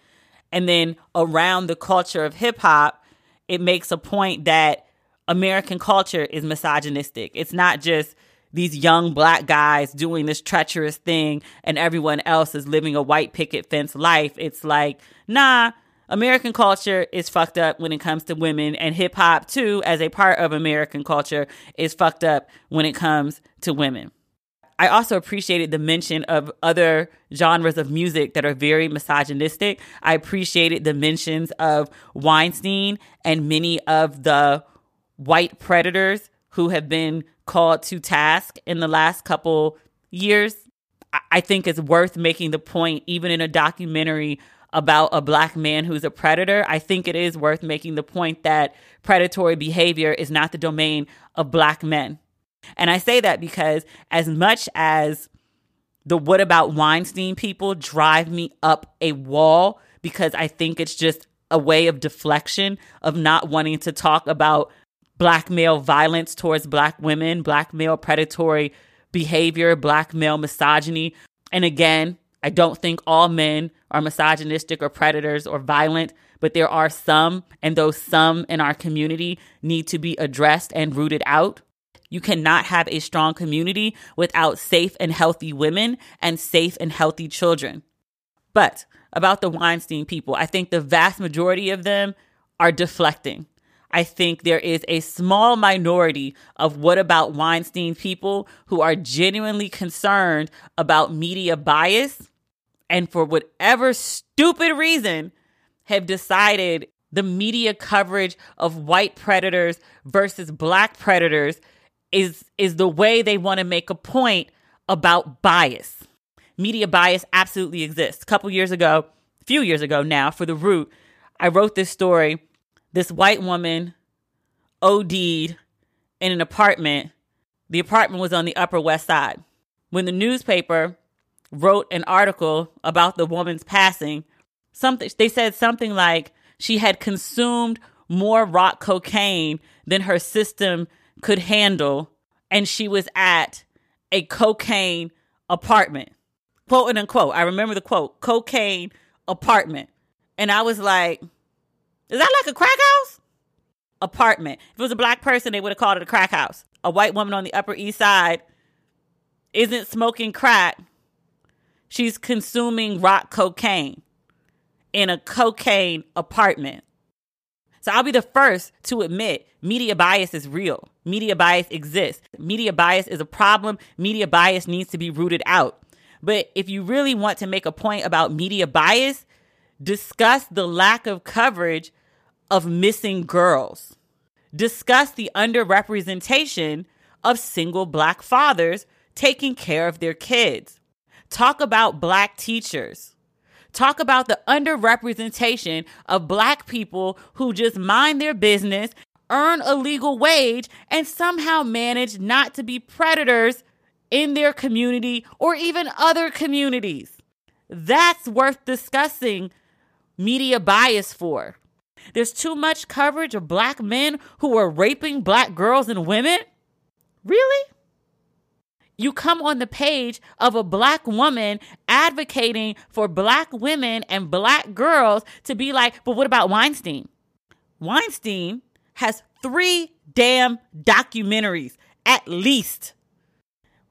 And then around the culture of hip hop, it makes a point that American culture is misogynistic. It's not just these young Black guys doing this treacherous thing and everyone else is living a white picket fence life. It's like, nah, American culture is fucked up when it comes to women, and hip hop too, as a part of American culture, is fucked up when it comes to women. I also appreciated the mention of other genres of music that are very misogynistic. I appreciated the mentions of Weinstein and many of the white predators who have been called to task in the last couple years. I think it's worth making the point, even in a documentary about a Black man who's a predator, I think it is worth making the point that predatory behavior is not the domain of Black men. And I say that because as much as the What About Weinstein people drive me up a wall, because I think it's just a way of deflection of not wanting to talk about Black male violence towards Black women, Black male predatory behavior, Black male misogyny. And again, I don't think all men are misogynistic or predators or violent, but there are some, and those some in our community need to be addressed and rooted out. You cannot have a strong community without safe and healthy women and safe and healthy children. But about the Weinstein people, I think the vast majority of them are deflecting. I think there is a small minority of What About Weinstein people who are genuinely concerned about media bias and for whatever stupid reason have decided the media coverage of white predators versus Black predators is the way they want to make a point about bias. Media bias absolutely exists. A few years ago now, for The Root, I wrote this story. This white woman OD'd in an apartment. The apartment was on the Upper West Side. When the newspaper wrote an article about the woman's passing, they said something like she had consumed more rock cocaine than her system could handle, and she was at a cocaine apartment. Quote and unquote. I remember the quote, cocaine apartment. And I was like, Is that like a crack house? Apartment. If it was a black person, they would have called it a crack house. A white woman on the Upper East Side isn't smoking crack. She's consuming rock cocaine in a cocaine apartment. So I'll be the first to admit media bias is real. Media bias exists. Media bias is a problem. Media bias needs to be rooted out. But if you really want to make a point about media bias, discuss the lack of coverage of missing girls. Discuss the underrepresentation of single black fathers taking care of their kids. Talk about black teachers. Talk about the underrepresentation of black people who just mind their business, earn a legal wage, and somehow manage not to be predators in their community or even other communities. That's worth discussing media bias for. There's too much coverage of black men who are raping black girls and women? Really? You come on the page of a black woman advocating for black women and black girls to be like, but what about Weinstein? Weinstein has 3 damn documentaries, at least.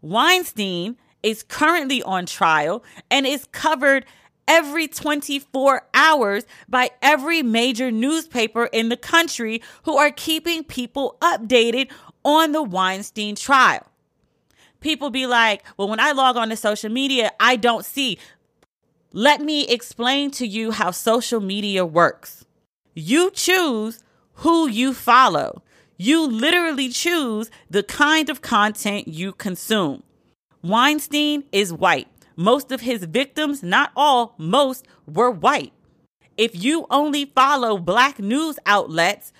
Weinstein is currently on trial and is covered every 24 hours by every major newspaper in the country who are keeping people updated on the Weinstein trial. People be like, well, when I log on to social media, I don't see. Let me explain to you how social media works. You choose who you follow. You literally choose the kind of content you consume. Weinstein is white. Most of his victims, not all, most were white. If you only follow black news outlets,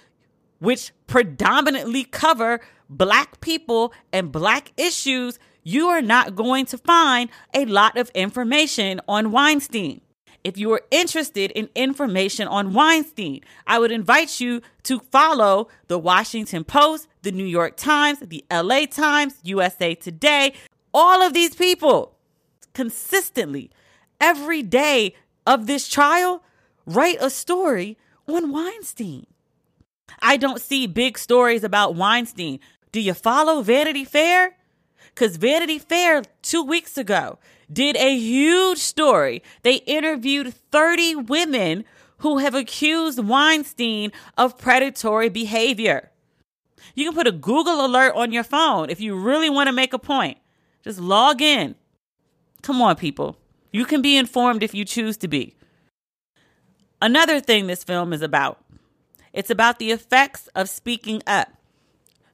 which predominantly cover black people and black issues, you are not going to find a lot of information on Weinstein. If you are interested in information on Weinstein, I would invite you to follow the Washington Post, the New York Times, the LA Times, USA Today, all of these people. Consistently, every day of this trial, write a story on Weinstein. I don't see big stories about Weinstein. Do you follow Vanity Fair? Because Vanity Fair 2 weeks ago did a huge story. They interviewed 30 women who have accused Weinstein of predatory behavior. You can put a Google alert on your phone if you really want to make a point. Just log in. Come on, people. You can be informed if you choose to be. Another thing this film is about. It's about the effects of speaking up.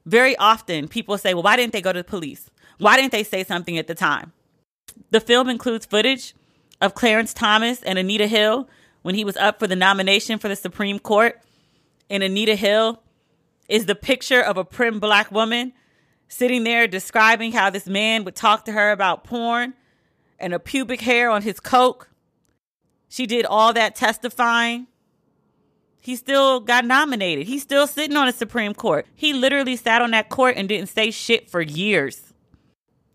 Very often people say, well, why didn't they go to the police? Why didn't they say something at the time? The film includes footage of Clarence Thomas and Anita Hill when he was up for the nomination for the Supreme Court. And Anita Hill is the picture of a prim black woman sitting there describing how this man would talk to her about porn and her pubic hair on his coke. She did all that testifying. He still got nominated. He's still sitting on the Supreme Court. He literally sat on that court and didn't say shit for years.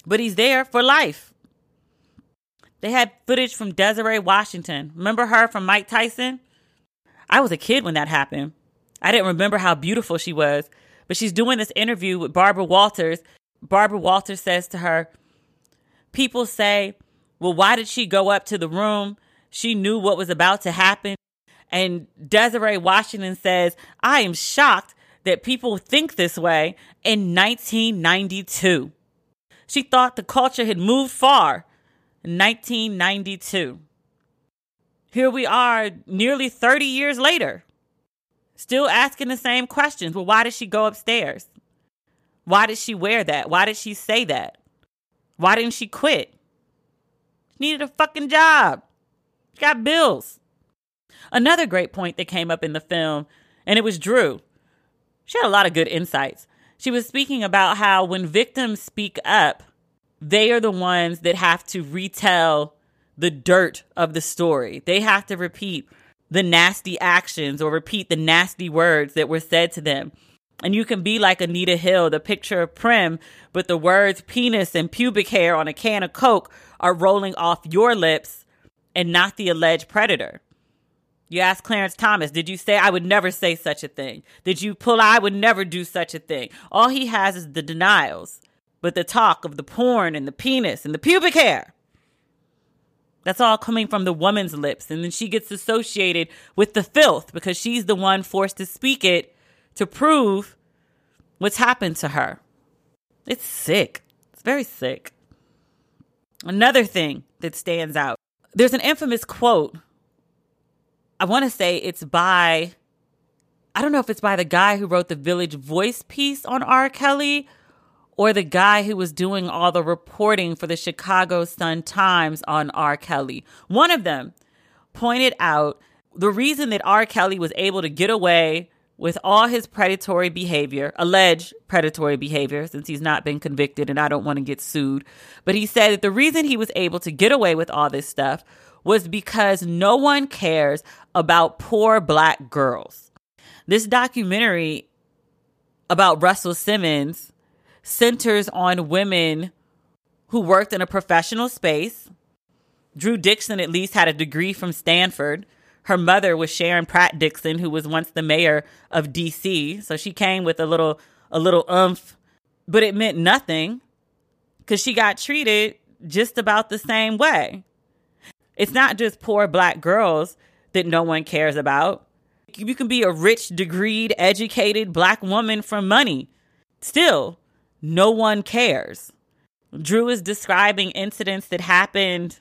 But he's there for life. They had footage from Desiree Washington. Remember her from Mike Tyson? I was a kid when that happened. I didn't remember how beautiful she was. But she's doing this interview with Barbara Walters. Barbara Walters says to her, people say, well, why did she go up to the room? She knew what was about to happen. And Desiree Washington says, I am shocked that people think this way in 1992. She thought the culture had moved far in 1992. Here we are nearly 30 years later, still asking the same questions. Well, why did she go upstairs? Why did she wear that? Why did she say that? Why didn't she quit? She needed a fucking job. She got bills. Another great point that came up in the film, and it was Drew. She had a lot of good insights. She was speaking about how when victims speak up, they are the ones that have to retell the dirt of the story. They have to repeat the nasty actions or repeat the nasty words that were said to them. And you can be like Anita Hill, the picture of prim, but the words penis and pubic hair on a can of Coke are rolling off your lips and not the alleged predator. You asked Clarence Thomas, did you say, I would never say such a thing? Did you pull, I would never do such a thing? All he has is the denials, but the talk of the porn and the penis and the pubic hair. That's all coming from the woman's lips. And then she gets associated with the filth because she's the one forced to speak it to prove what's happened to her. It's sick. It's very sick. Another thing that stands out. There's an infamous quote. I want to say it's by, I don't know if it's by the guy who wrote the Village Voice piece on R. Kelly or the guy who was doing all the reporting for the Chicago Sun-Times on R. Kelly. One of them pointed out the reason that R. Kelly was able to get away with all his predatory behavior, alleged predatory behavior, since he's not been convicted and I don't want to get sued. But he said that the reason he was able to get away with all this stuff was because no one cares about poor black girls. This documentary about Russell Simmons centers on women who worked in a professional space. Drew Dixon at least had a degree from Stanford. Her mother was Sharon Pratt Dixon, who was once the mayor of DC. So she came with a little oomph, but it meant nothing because she got treated just about the same way. It's not just poor black girls that no one cares about. You can be a rich, degreed, educated black woman for money. Still, no one cares. Drew is describing incidents that happened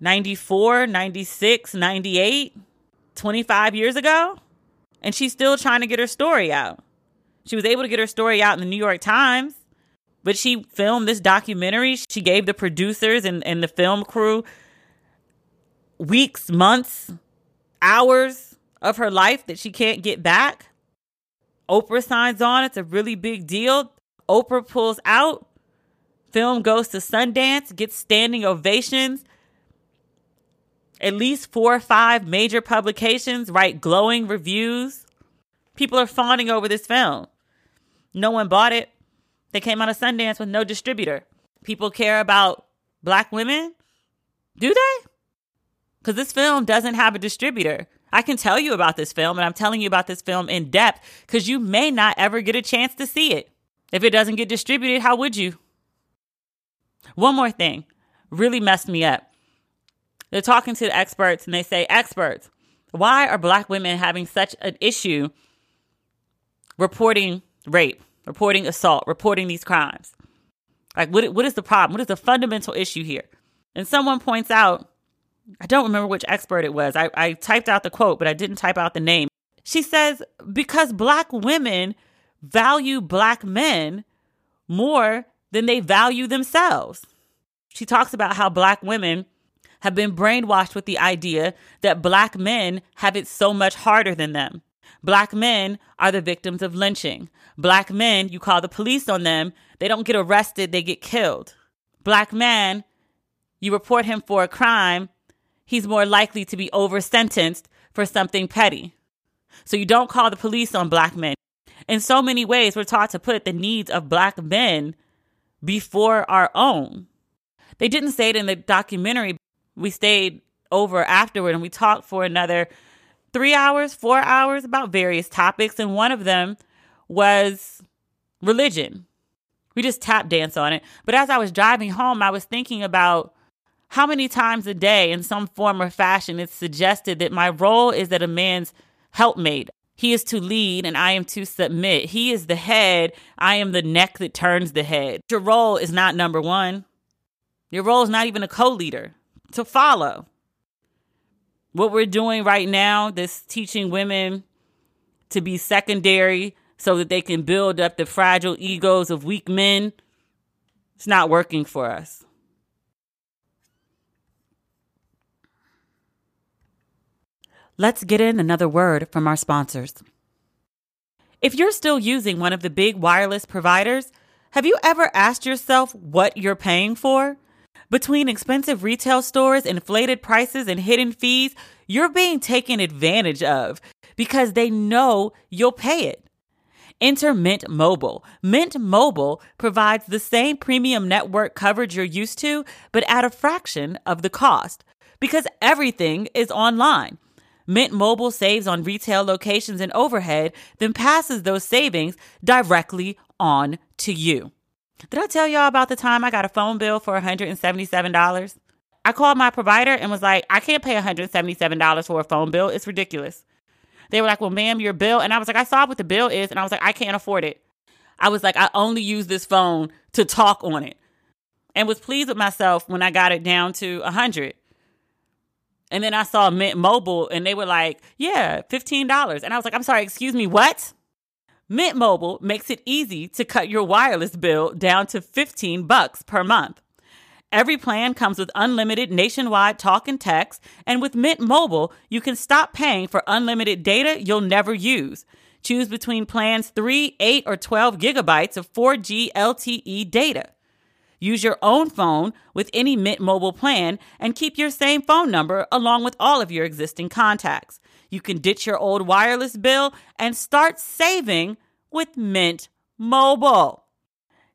94, 96, 98, 25 years ago. And she's still trying to get her story out. She was able to get her story out in the New York Times. But she filmed this documentary. She gave the producers and the film crew weeks, months, hours of her life that she can't get back. Oprah signs on. It's a really big deal. Oprah pulls out. Film goes to Sundance, gets standing ovations. At least 4 or 5 major publications write glowing reviews. People are fawning over this film. No one bought it. They came out of Sundance with no distributor. People care about black women? Do they? Because this film doesn't have a distributor. I can tell you about this film, and I'm telling you about this film in depth because you may not ever get a chance to see it. If it doesn't get distributed, how would you? One more thing really messed me up. They're talking to the experts, and they say, experts, why are black women having such an issue reporting rape? Reporting assault, reporting these crimes. Like, what is the problem? What is the fundamental issue here? And someone points out, I don't remember which expert it was. I typed out the quote, but I didn't type out the name. She says, because black women value black men more than they value themselves. She talks about how black women have been brainwashed with the idea that black men have it so much harder than them. Black men are the victims of lynching. Black men, you call the police on them, they don't get arrested, they get killed. Black man, you report him for a crime, he's more likely to be over-sentenced for something petty. So you don't call the police on black men. In so many ways, we're taught to put the needs of black men before our own. They didn't say it in the documentary. We stayed over afterward and we talked for another 3 hours, 4 hours about various topics. And one of them was religion. We just tap dance on it. But as I was driving home, I was thinking about how many times a day in some form or fashion it's suggested that my role is that a man's helpmate. He is to lead and I am to submit. He is the head. I am the neck that turns the head. Your role is not number one. Your role is not even a co-leader to follow. What we're doing right now, this teaching women to be secondary so that they can build up the fragile egos of weak men, it's not working for us. Let's get in another word from our sponsors. If you're still using one of the big wireless providers, have you ever asked yourself what you're paying for? Between expensive retail stores, inflated prices, and hidden fees, you're being taken advantage of because they know you'll pay it. Enter Mint Mobile. Mint Mobile provides the same premium network coverage you're used to, but at a fraction of the cost. because everything is online. Mint Mobile saves on retail locations and overhead, then passes those savings directly on to you. Did I tell y'all about the time I got a phone bill for $177? I called my provider and was like, I can't pay $177 for a phone bill. It's ridiculous. They were like, well, ma'am, your bill. And I was like, I saw what the bill is. And I was like, I can't afford it. I was like, I only use this phone to talk on it, and was pleased with myself when I got it down to 100. And then I saw Mint Mobile and they were like, yeah, $15. And I was like, I'm sorry, excuse me, what? Mint Mobile makes it easy to cut your wireless bill down to $15 per month. Every plan comes with unlimited nationwide talk and text, and with Mint Mobile, you can stop paying for unlimited data you'll never use. Choose between plans 3, 8, or 12 gigabytes of 4G LTE data. Use your own phone with any Mint Mobile plan and keep your same phone number along with all of your existing contacts. You can ditch your old wireless bill and start saving with Mint Mobile.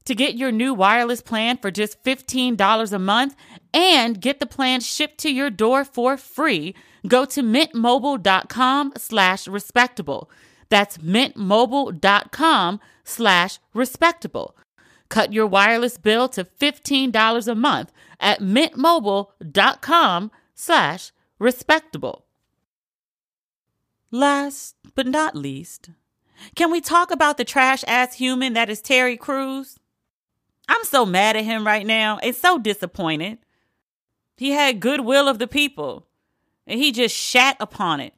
To get your new wireless plan for just $15 a month and get the plan shipped to your door for free, go to mintmobile.com/respectable. That's mintmobile.com/respectable. Cut your wireless bill to $15 a month at mintmobile.com/respectable. Last but not least, can we talk about the trash-ass human that is Terry Crews? I'm so mad at him right now and so disappointed. He had goodwill of the people, and he just shat upon it.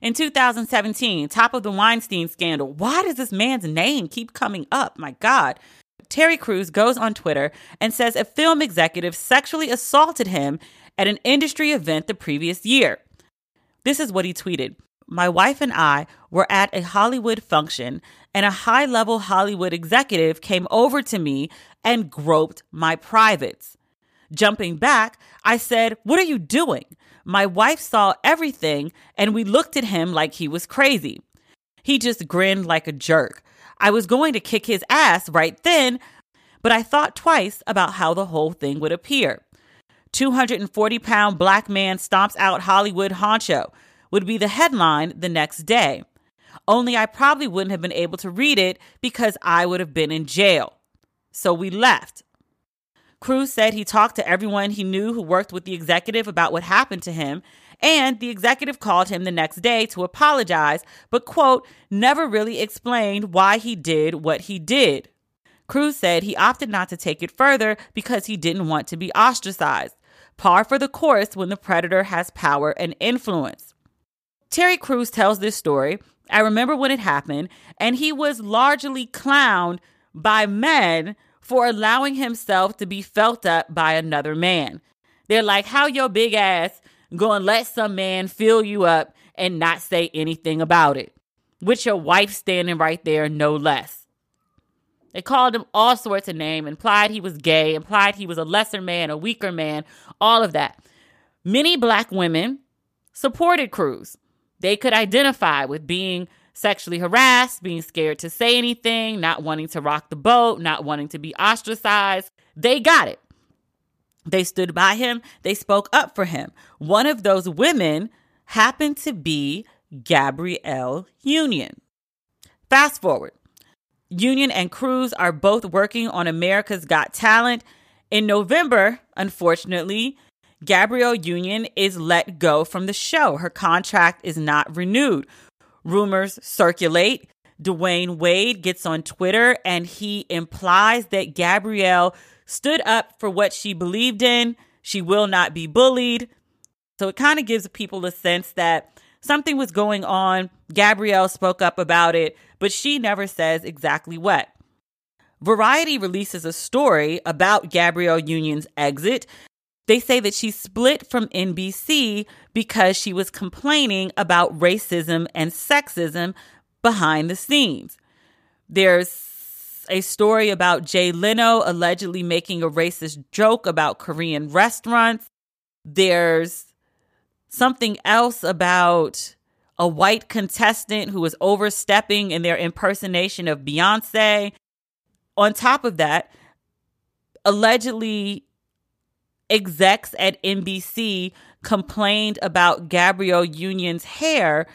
In 2017, top of the Weinstein scandal. Why does this man's name keep coming up? My God. Terry Crews goes on Twitter and says a film executive sexually assaulted him at an industry event the previous year. This is what he tweeted. My wife and I were at a Hollywood function, and a high-level Hollywood executive came over to me and groped my privates. Jumping back, I said, what are you doing? My wife saw everything, and we looked at him like he was crazy. He just grinned like a jerk. I was going to kick his ass right then, but I thought twice about how the whole thing would appear. 240-pound black man stomps out Hollywood honcho would be the headline the next day. Only I probably wouldn't have been able to read it because I would have been in jail. So we left. Crews said he talked to everyone he knew who worked with the executive about what happened to him, and the executive called him the next day to apologize, but, quote, never really explained why he did what he did. Crews said he opted not to take it further because he didn't want to be ostracized. Par for the course when the predator has power and influence. Terry Crews tells this story. I remember when it happened, and he was largely clowned by men for allowing himself to be felt up by another man. They're like, how your big ass gonna let some man fill you up and not say anything about it? With your wife standing right there, no less. They called him all sorts of names, implied he was gay, implied he was a lesser man, a weaker man, all of that. Many black women supported Crews. They could identify with being sexually harassed, being scared to say anything, not wanting to rock the boat, not wanting to be ostracized. They got it. They stood by him. They spoke up for him. One of those women happened to be Gabrielle Union. Fast forward. Union and Crews are both working on America's Got Talent. In November, unfortunately, Gabrielle Union is let go from the show. Her contract is not renewed. Rumors circulate. Dwayne Wade gets on Twitter and he implies that Gabrielle stood up for what she believed in. She will not be bullied. So it kind of gives people a sense that something was going on. Gabrielle spoke up about it, but she never says exactly what. Variety releases a story about Gabrielle Union's exit. They say that she split from NBC because she was complaining about racism and sexism behind the scenes. There's a story about Jay Leno allegedly making a racist joke about Korean restaurants. There's something else about a white contestant who was overstepping in their impersonation of Beyonce. On top of that, allegedly execs at NBC complained about Gabrielle Union's hair,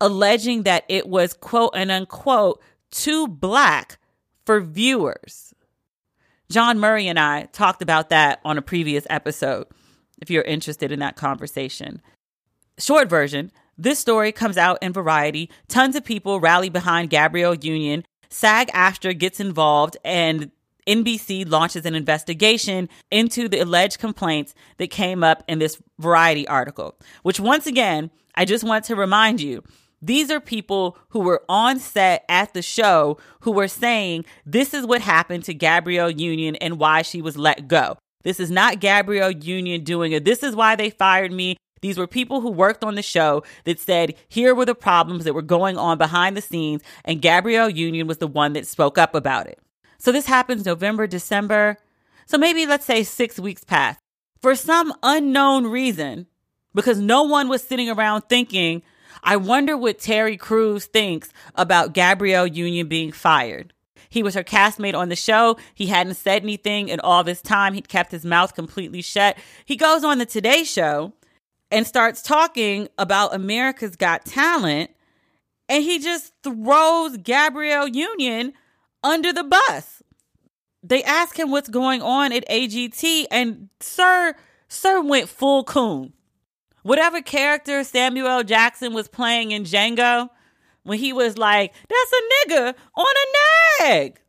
alleging that it was, quote and unquote, too black for viewers. John Murray and I talked about that on a previous episode, if you're interested in that conversation. Short version, this story comes out in Variety. Tons of people rally behind Gabrielle Union. SAG-AFTRA gets involved and NBC launches an investigation into the alleged complaints that came up in this Variety article, which once again, I just want to remind you, these are people who were on set at the show who were saying, this is what happened to Gabrielle Union and why she was let go. This is not Gabrielle Union doing it. This is why they fired me. These were people who worked on the show that said, here were the problems that were going on behind the scenes, and Gabrielle Union was the one that spoke up about it. So this happens November, December. So maybe let's say 6 weeks passed. For some unknown reason, because no one was sitting around thinking, I wonder what Terry Crews thinks about Gabrielle Union being fired. He was her castmate on the show. He hadn't said anything in all this time. He'd kept his mouth completely shut. He goes on the Today Show and starts talking about America's Got Talent, and he just throws Gabrielle Union under the bus. They ask him what's going on at AGT, and Sir went full coon. Whatever character Samuel L. Jackson was playing in Django, when he was like, that's a nigga on a nag.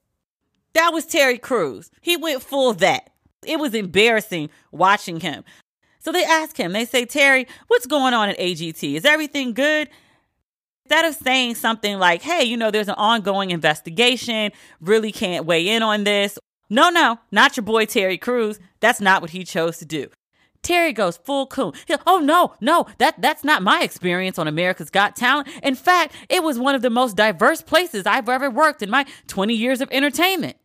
That was Terry Crews. He went full that. It was embarrassing watching him. So they ask him, they say, Terry, what's going on at AGT? Is everything good? Instead of saying something like, hey, you know, there's an ongoing investigation, really can't weigh in on this. No, not your boy Terry Crews. That's not what he chose to do. Terry goes full coon. That's not my experience on America's Got Talent. In fact, it was one of the most diverse places I've ever worked in my 20 years of entertainment.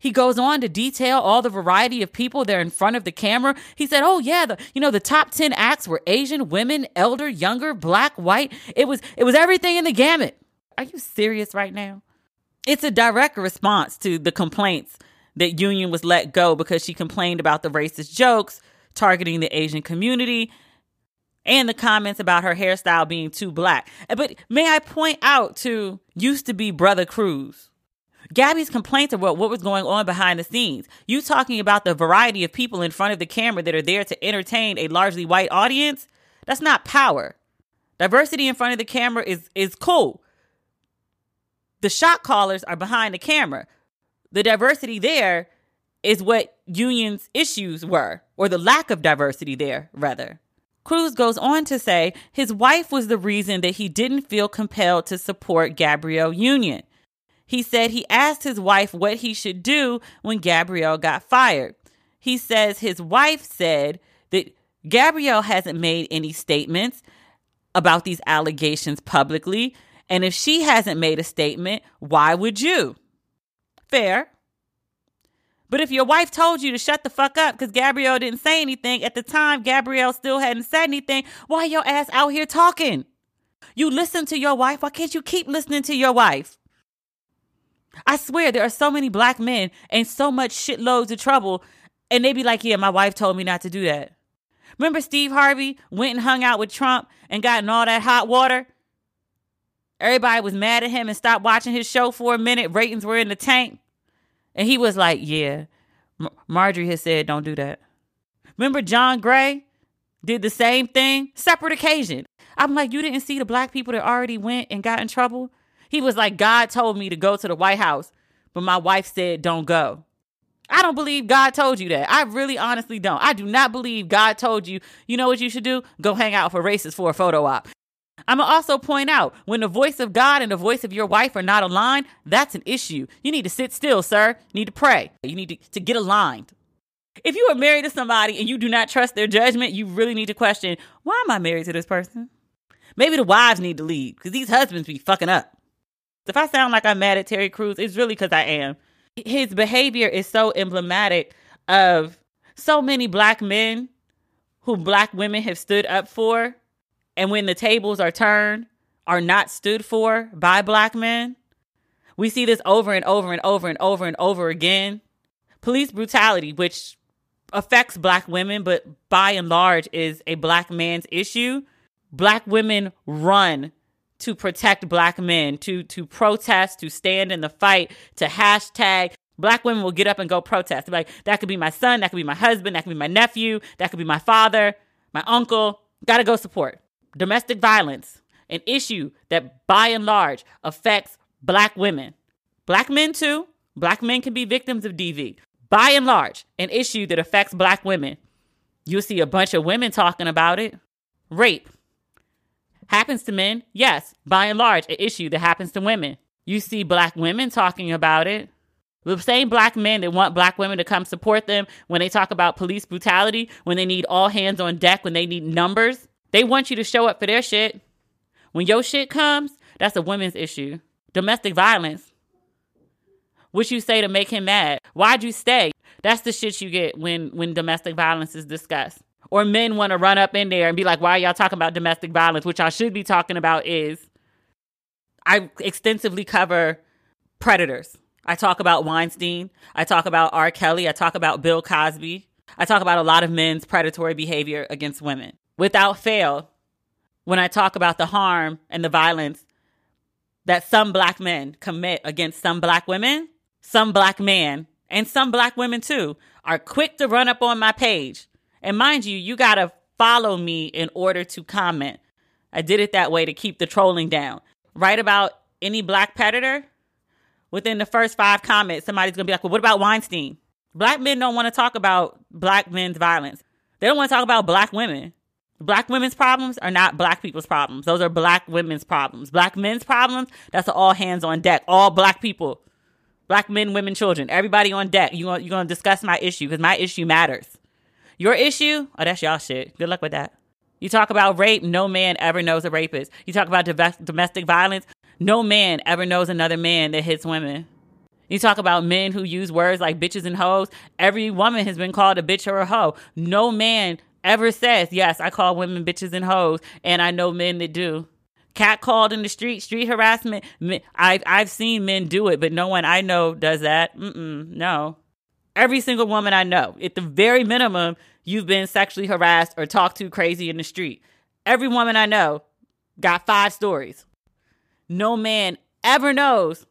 He goes on to detail all the variety of people there in front of the camera. He said, the top 10 acts were Asian, women, elder, younger, black, white. It was everything in the gamut. Are you serious right now? It's a direct response to the complaints that Union was let go because she complained about the racist jokes targeting the Asian community, and the comments about her hairstyle being too black. But may I point out to used to be Brother Cruz, Gabby's complaints about what was going on behind the scenes. You talking about the variety of people in front of the camera that are there to entertain a largely white audience? That's not power. Diversity in front of the camera is cool. The shot callers are behind the camera. The diversity there is what Union's issues were, or the lack of diversity there, rather. Crews goes on to say his wife was the reason that he didn't feel compelled to support Gabrielle Union. He said he asked his wife what he should do when Gabrielle got fired. He says his wife said that Gabrielle hasn't made any statements about these allegations publicly, and if she hasn't made a statement, why would you? Fair. But if your wife told you to shut the fuck up because Gabrielle didn't say anything, at the time, Gabrielle still hadn't said anything, why your ass out here talking? You listen to your wife. Why can't you keep listening to your wife? I swear there are so many black men and so much shitloads of trouble, and they be like, yeah, my wife told me not to do that. Remember Steve Harvey went and hung out with Trump and got in all that hot water? Everybody was mad at him and stopped watching his show for a minute. Ratings were in the tank. And he was like, yeah, Marjorie has said don't do that. Remember John Gray did the same thing? Separate occasion. I'm like, you didn't see the black people that already went and got in trouble? He was like, God told me to go to the White House, but my wife said don't go. I don't believe God told you that. I really honestly don't. I do not believe God told you, you know what you should do? Go hang out for racists for a photo op. I'm going to also point out, when the voice of God and the voice of your wife are not aligned, that's an issue. You need to sit still, sir. You need to pray. You need to get aligned. If you are married to somebody and you do not trust their judgment, you really need to question, why am I married to this person? Maybe the wives need to leave because these husbands be fucking up. If I sound like I'm mad at Terry Crews, it's really because I am. His behavior is so emblematic of so many black men who black women have stood up for. And when the tables are turned, are not stood for by black men. We see this over and over and over and over and over again. Police brutality, which affects black women, but by and large is a black man's issue. Black women run to protect black men, to protest, to stand in the fight, to hashtag. Black women will get up and go protest. Like, that could be my son, that could be my husband, that could be my nephew, that could be my father, my uncle. Gotta go support. Domestic violence, an issue that by and large affects black women. Black men too. Black men can be victims of DV. By and large, an issue that affects black women. You'll see a bunch of women talking about it. Rape happens to men. Yes, by and large, an issue that happens to women. You see black women talking about it. The same black men that want black women to come support them when they talk about police brutality, when they need all hands on deck, when they need numbers, they want you to show up for their shit. When your shit comes, that's a women's issue. Domestic violence. What you say to make him mad? Why'd you stay? That's the shit you get when domestic violence is discussed. Or men want to run up in there and be like, why are y'all talking about domestic violence? What y'all should be talking about is, I extensively cover predators. I talk about Weinstein. I talk about R. Kelly. I talk about Bill Cosby. I talk about a lot of men's predatory behavior against women. Without fail, when I talk about the harm and the violence that some black men commit against some black women, some black men, and some black women too, are quick to run up on my page. And mind you, you gotta follow me in order to comment. I did it that way to keep the trolling down. Write about any black predator, within the first 5 comments, somebody's going to be like, well, what about Weinstein? Black men don't want to talk about black men's violence. They don't want to talk about black women. Black women's problems are not black people's problems. Those are black women's problems. Black men's problems, that's all hands on deck. All black people, black men, women, children, everybody on deck. You're going to discuss my issue because my issue matters. Your issue? Oh, that's y'all shit. Good luck with that. You talk about rape, no man ever knows a rapist. You talk about domestic violence, no man ever knows another man that hits women. You talk about men who use words like bitches and hoes. Every woman has been called a bitch or a hoe. No man ever says, yes, I call women bitches and hoes, and I know men that do. Catcalled in the street, street harassment. I've seen men do it, but no one I know does that. No. Every single woman I know, at the very minimum, you've been sexually harassed or talked to crazy in the street. Every woman I know got 5 stories. No man ever knows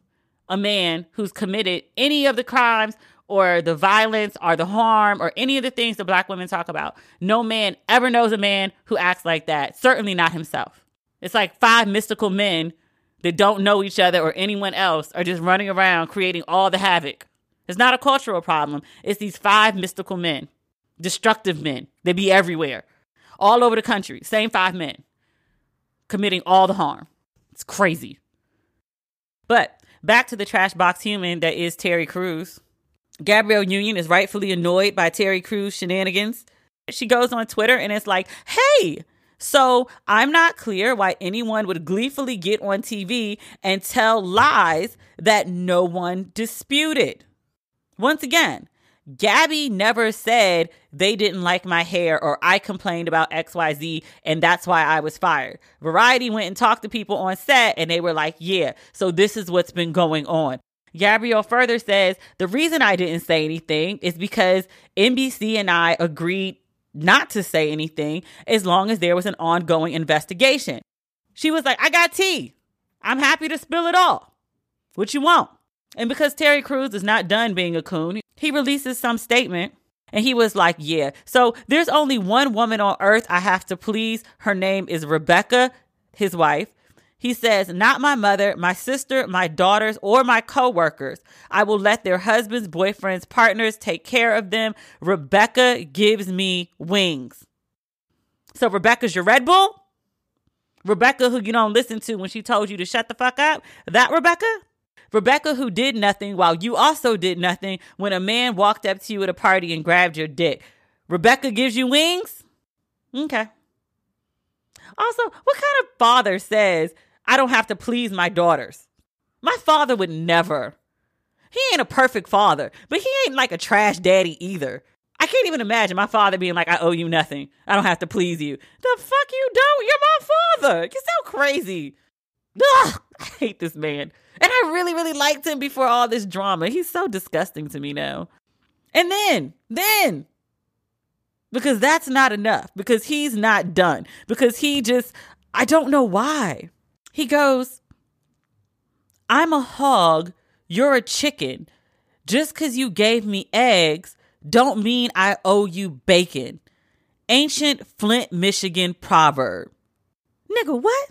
a man who's committed any of the crimes or the violence or the harm or any of the things that black women talk about. No man ever knows a man who acts like that. Certainly not himself. It's like 5 mystical men that don't know each other or anyone else are just running around creating all the havoc. It's not a cultural problem. It's these 5 mystical men, destructive men. They be everywhere, all over the country. Same 5 men committing all the harm. It's crazy. But back to the trash box human that is Terry Crews. Gabrielle Union is rightfully annoyed by Terry Crews' shenanigans. She goes on Twitter and it's like, hey, so I'm not clear why anyone would gleefully get on TV and tell lies that no one disputed. Once again, Gabby never said they didn't like my hair or I complained about XYZ and that's why I was fired. Variety went and talked to people on set and they were like, yeah, so this is what's been going on. Gabrielle further says, the reason I didn't say anything is because NBC and I agreed not to say anything as long as there was an ongoing investigation. She was like, I got tea. I'm happy to spill it all. What you want? And because Terry Crews is not done being a coon, he releases some statement and he was like, yeah, so there's only one woman on earth I have to please. Her name is Rebecca, his wife. He says, not my mother, my sister, my daughters, or my coworkers. I will let their husbands, boyfriends, partners take care of them. Rebecca gives me wings. So Rebecca's your Red Bull? Rebecca, who you don't listen to when she told you to shut the fuck up? That Rebecca? Rebecca, who did nothing while you also did nothing when a man walked up to you at a party and grabbed your dick. Rebecca gives you wings? Okay. Also, what kind of father says, I don't have to please my daughters? My father would never. He ain't a perfect father, but he ain't like a trash daddy either. I can't even imagine my father being like, I owe you nothing. I don't have to please you. The fuck you don't? You're my father. You sound crazy. Ugh, I hate this man. And I really, really liked him before all this drama. He's so disgusting to me now. And then because that's not enough, because he's not done, because he just, I don't know why. He goes, I'm a hog, you're a chicken. Just because you gave me eggs don't mean I owe you bacon. Ancient Flint, Michigan proverb. Nigga, what?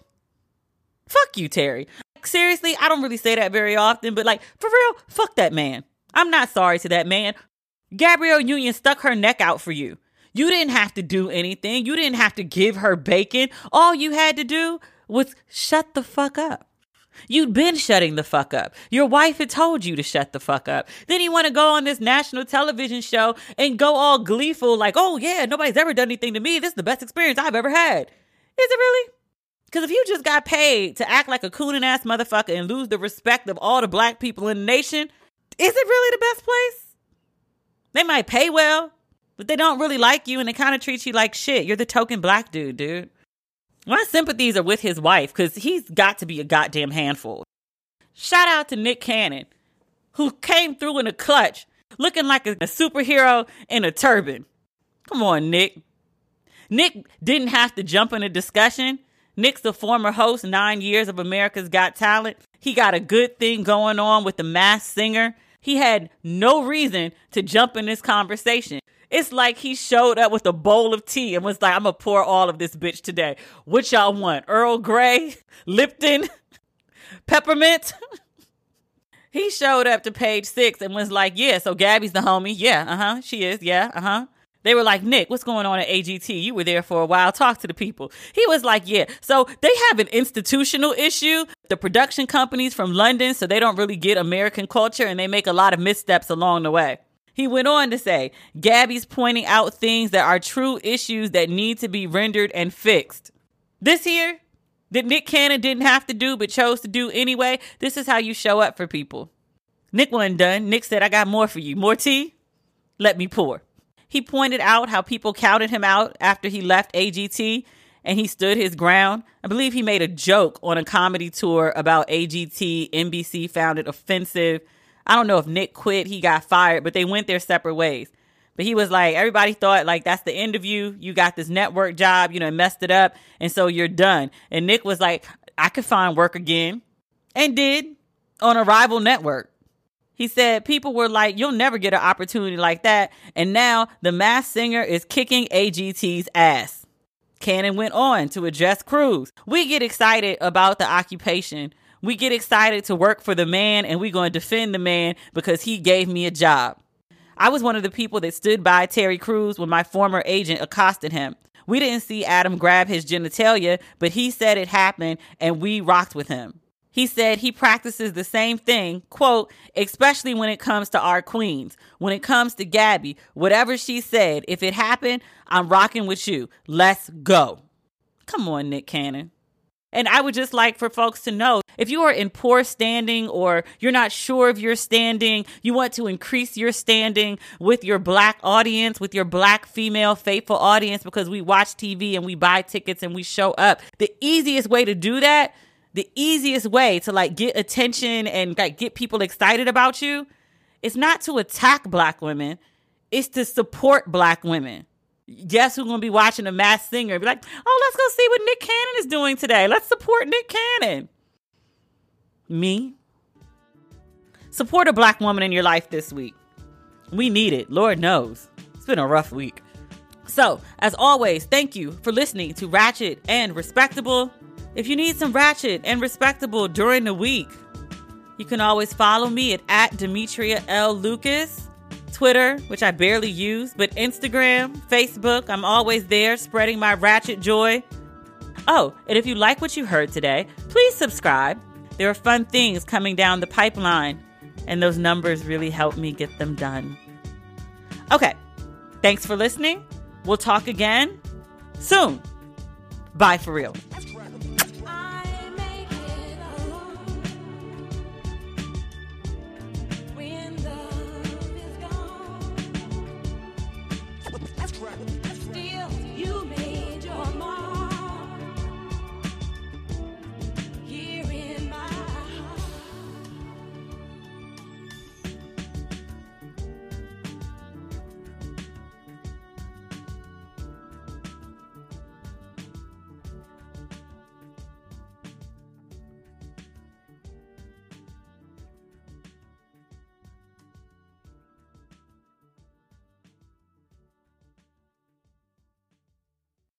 Fuck you, Terry. Like, seriously, I don't really say that very often, but like, for real, fuck that man. I'm not sorry to that man. Gabrielle Union stuck her neck out for you. You didn't have to do anything. You didn't have to give her bacon. All you had to do was shut the fuck up. You'd been shutting the fuck up. Your wife had told you to shut the fuck up. Then you want to go on this national television show and go all gleeful like, oh yeah, nobody's ever done anything to me. This is the best experience I've ever had. Is it really? Because if you just got paid to act like a cooning ass motherfucker and lose the respect of all the black people in the nation, is it really the best place? They might pay well, but they don't really like you and they kind of treat you like shit. You're the token black dude, dude. My sympathies are with his wife because he's got to be a goddamn handful. Shout out to Nick Cannon, who came through in a clutch looking like a superhero in a turban. Come on, Nick. Nick didn't have to jump in a discussion. Nick's the former host, 9 years of America's Got Talent. He got a good thing going on with The Masked Singer. He had no reason to jump in this conversation. It's like he showed up with a bowl of tea and was like, I'm going to pour all of this bitch today. What y'all want? Earl Grey? Lipton? Peppermint? He showed up to Page Six and was like, yeah, so Gabby's the homie. Yeah, uh-huh. She is. Yeah, uh-huh. They were like, Nick, what's going on at AGT? You were there for a while. Talk to the people. He was like, yeah. So they have an institutional issue. The production company's from London, so they don't really get American culture and they make a lot of missteps along the way. He went on to say, Gabby's pointing out things that are true issues that need to be rendered and fixed. This here, that Nick Cannon didn't have to do but chose to do anyway, this is how you show up for people. Nick wasn't done. Nick said, I got more for you. More tea? Let me pour. He pointed out how people counted him out after he left AGT and he stood his ground. I believe he made a joke on a comedy tour about AGT. NBC found it offensive. I don't know if Nick quit, he got fired, but they went their separate ways. But he was like, everybody thought like, that's the end of you. You got this network job, you know, messed it up. And so you're done. And Nick was like, I could find work again, and did, on a rival network. He said, people were like, you'll never get an opportunity like that. And now The Masked Singer is kicking AGT's ass. Cannon went on to address Crews. We get excited about the occupation. We get excited to work for the man, and we're going to defend the man because he gave me a job. I was one of the people that stood by Terry Crews when my former agent accosted him. We didn't see Adam grab his genitalia, but he said it happened, and we rocked with him. He said he practices the same thing, quote, especially when it comes to our queens. When it comes to Gabby, whatever she said, if it happened, I'm rocking with you. Let's go. Come on, Nick Cannon. And I would just like for folks to know, if you are in poor standing or you're not sure of your standing, you want to increase your standing with your black audience, with your black female faithful audience, because we watch TV and we buy tickets and we show up. The easiest way to do that, the easiest way to like get attention and like get people excited about you, is not to attack black women. It's to support black women. Guess who's going to be watching The Masked Singer? Be like, oh, let's go see what Nick Cannon is doing today. Let's support Nick Cannon. Me? Support a black woman in your life this week. We need it. Lord knows. It's been a rough week. So, as always, thank you for listening to Ratchet and Respectable. If you need some Ratchet and Respectable during the week, you can always follow me at Demetria L. Lucas. Twitter, which I barely use, but Instagram, Facebook, I'm always there spreading my ratchet joy. Oh, and if you like what you heard today, please subscribe. There are fun things coming down the pipeline, and those numbers really help me get them done. Okay, thanks for listening. We'll talk again soon. Bye for real.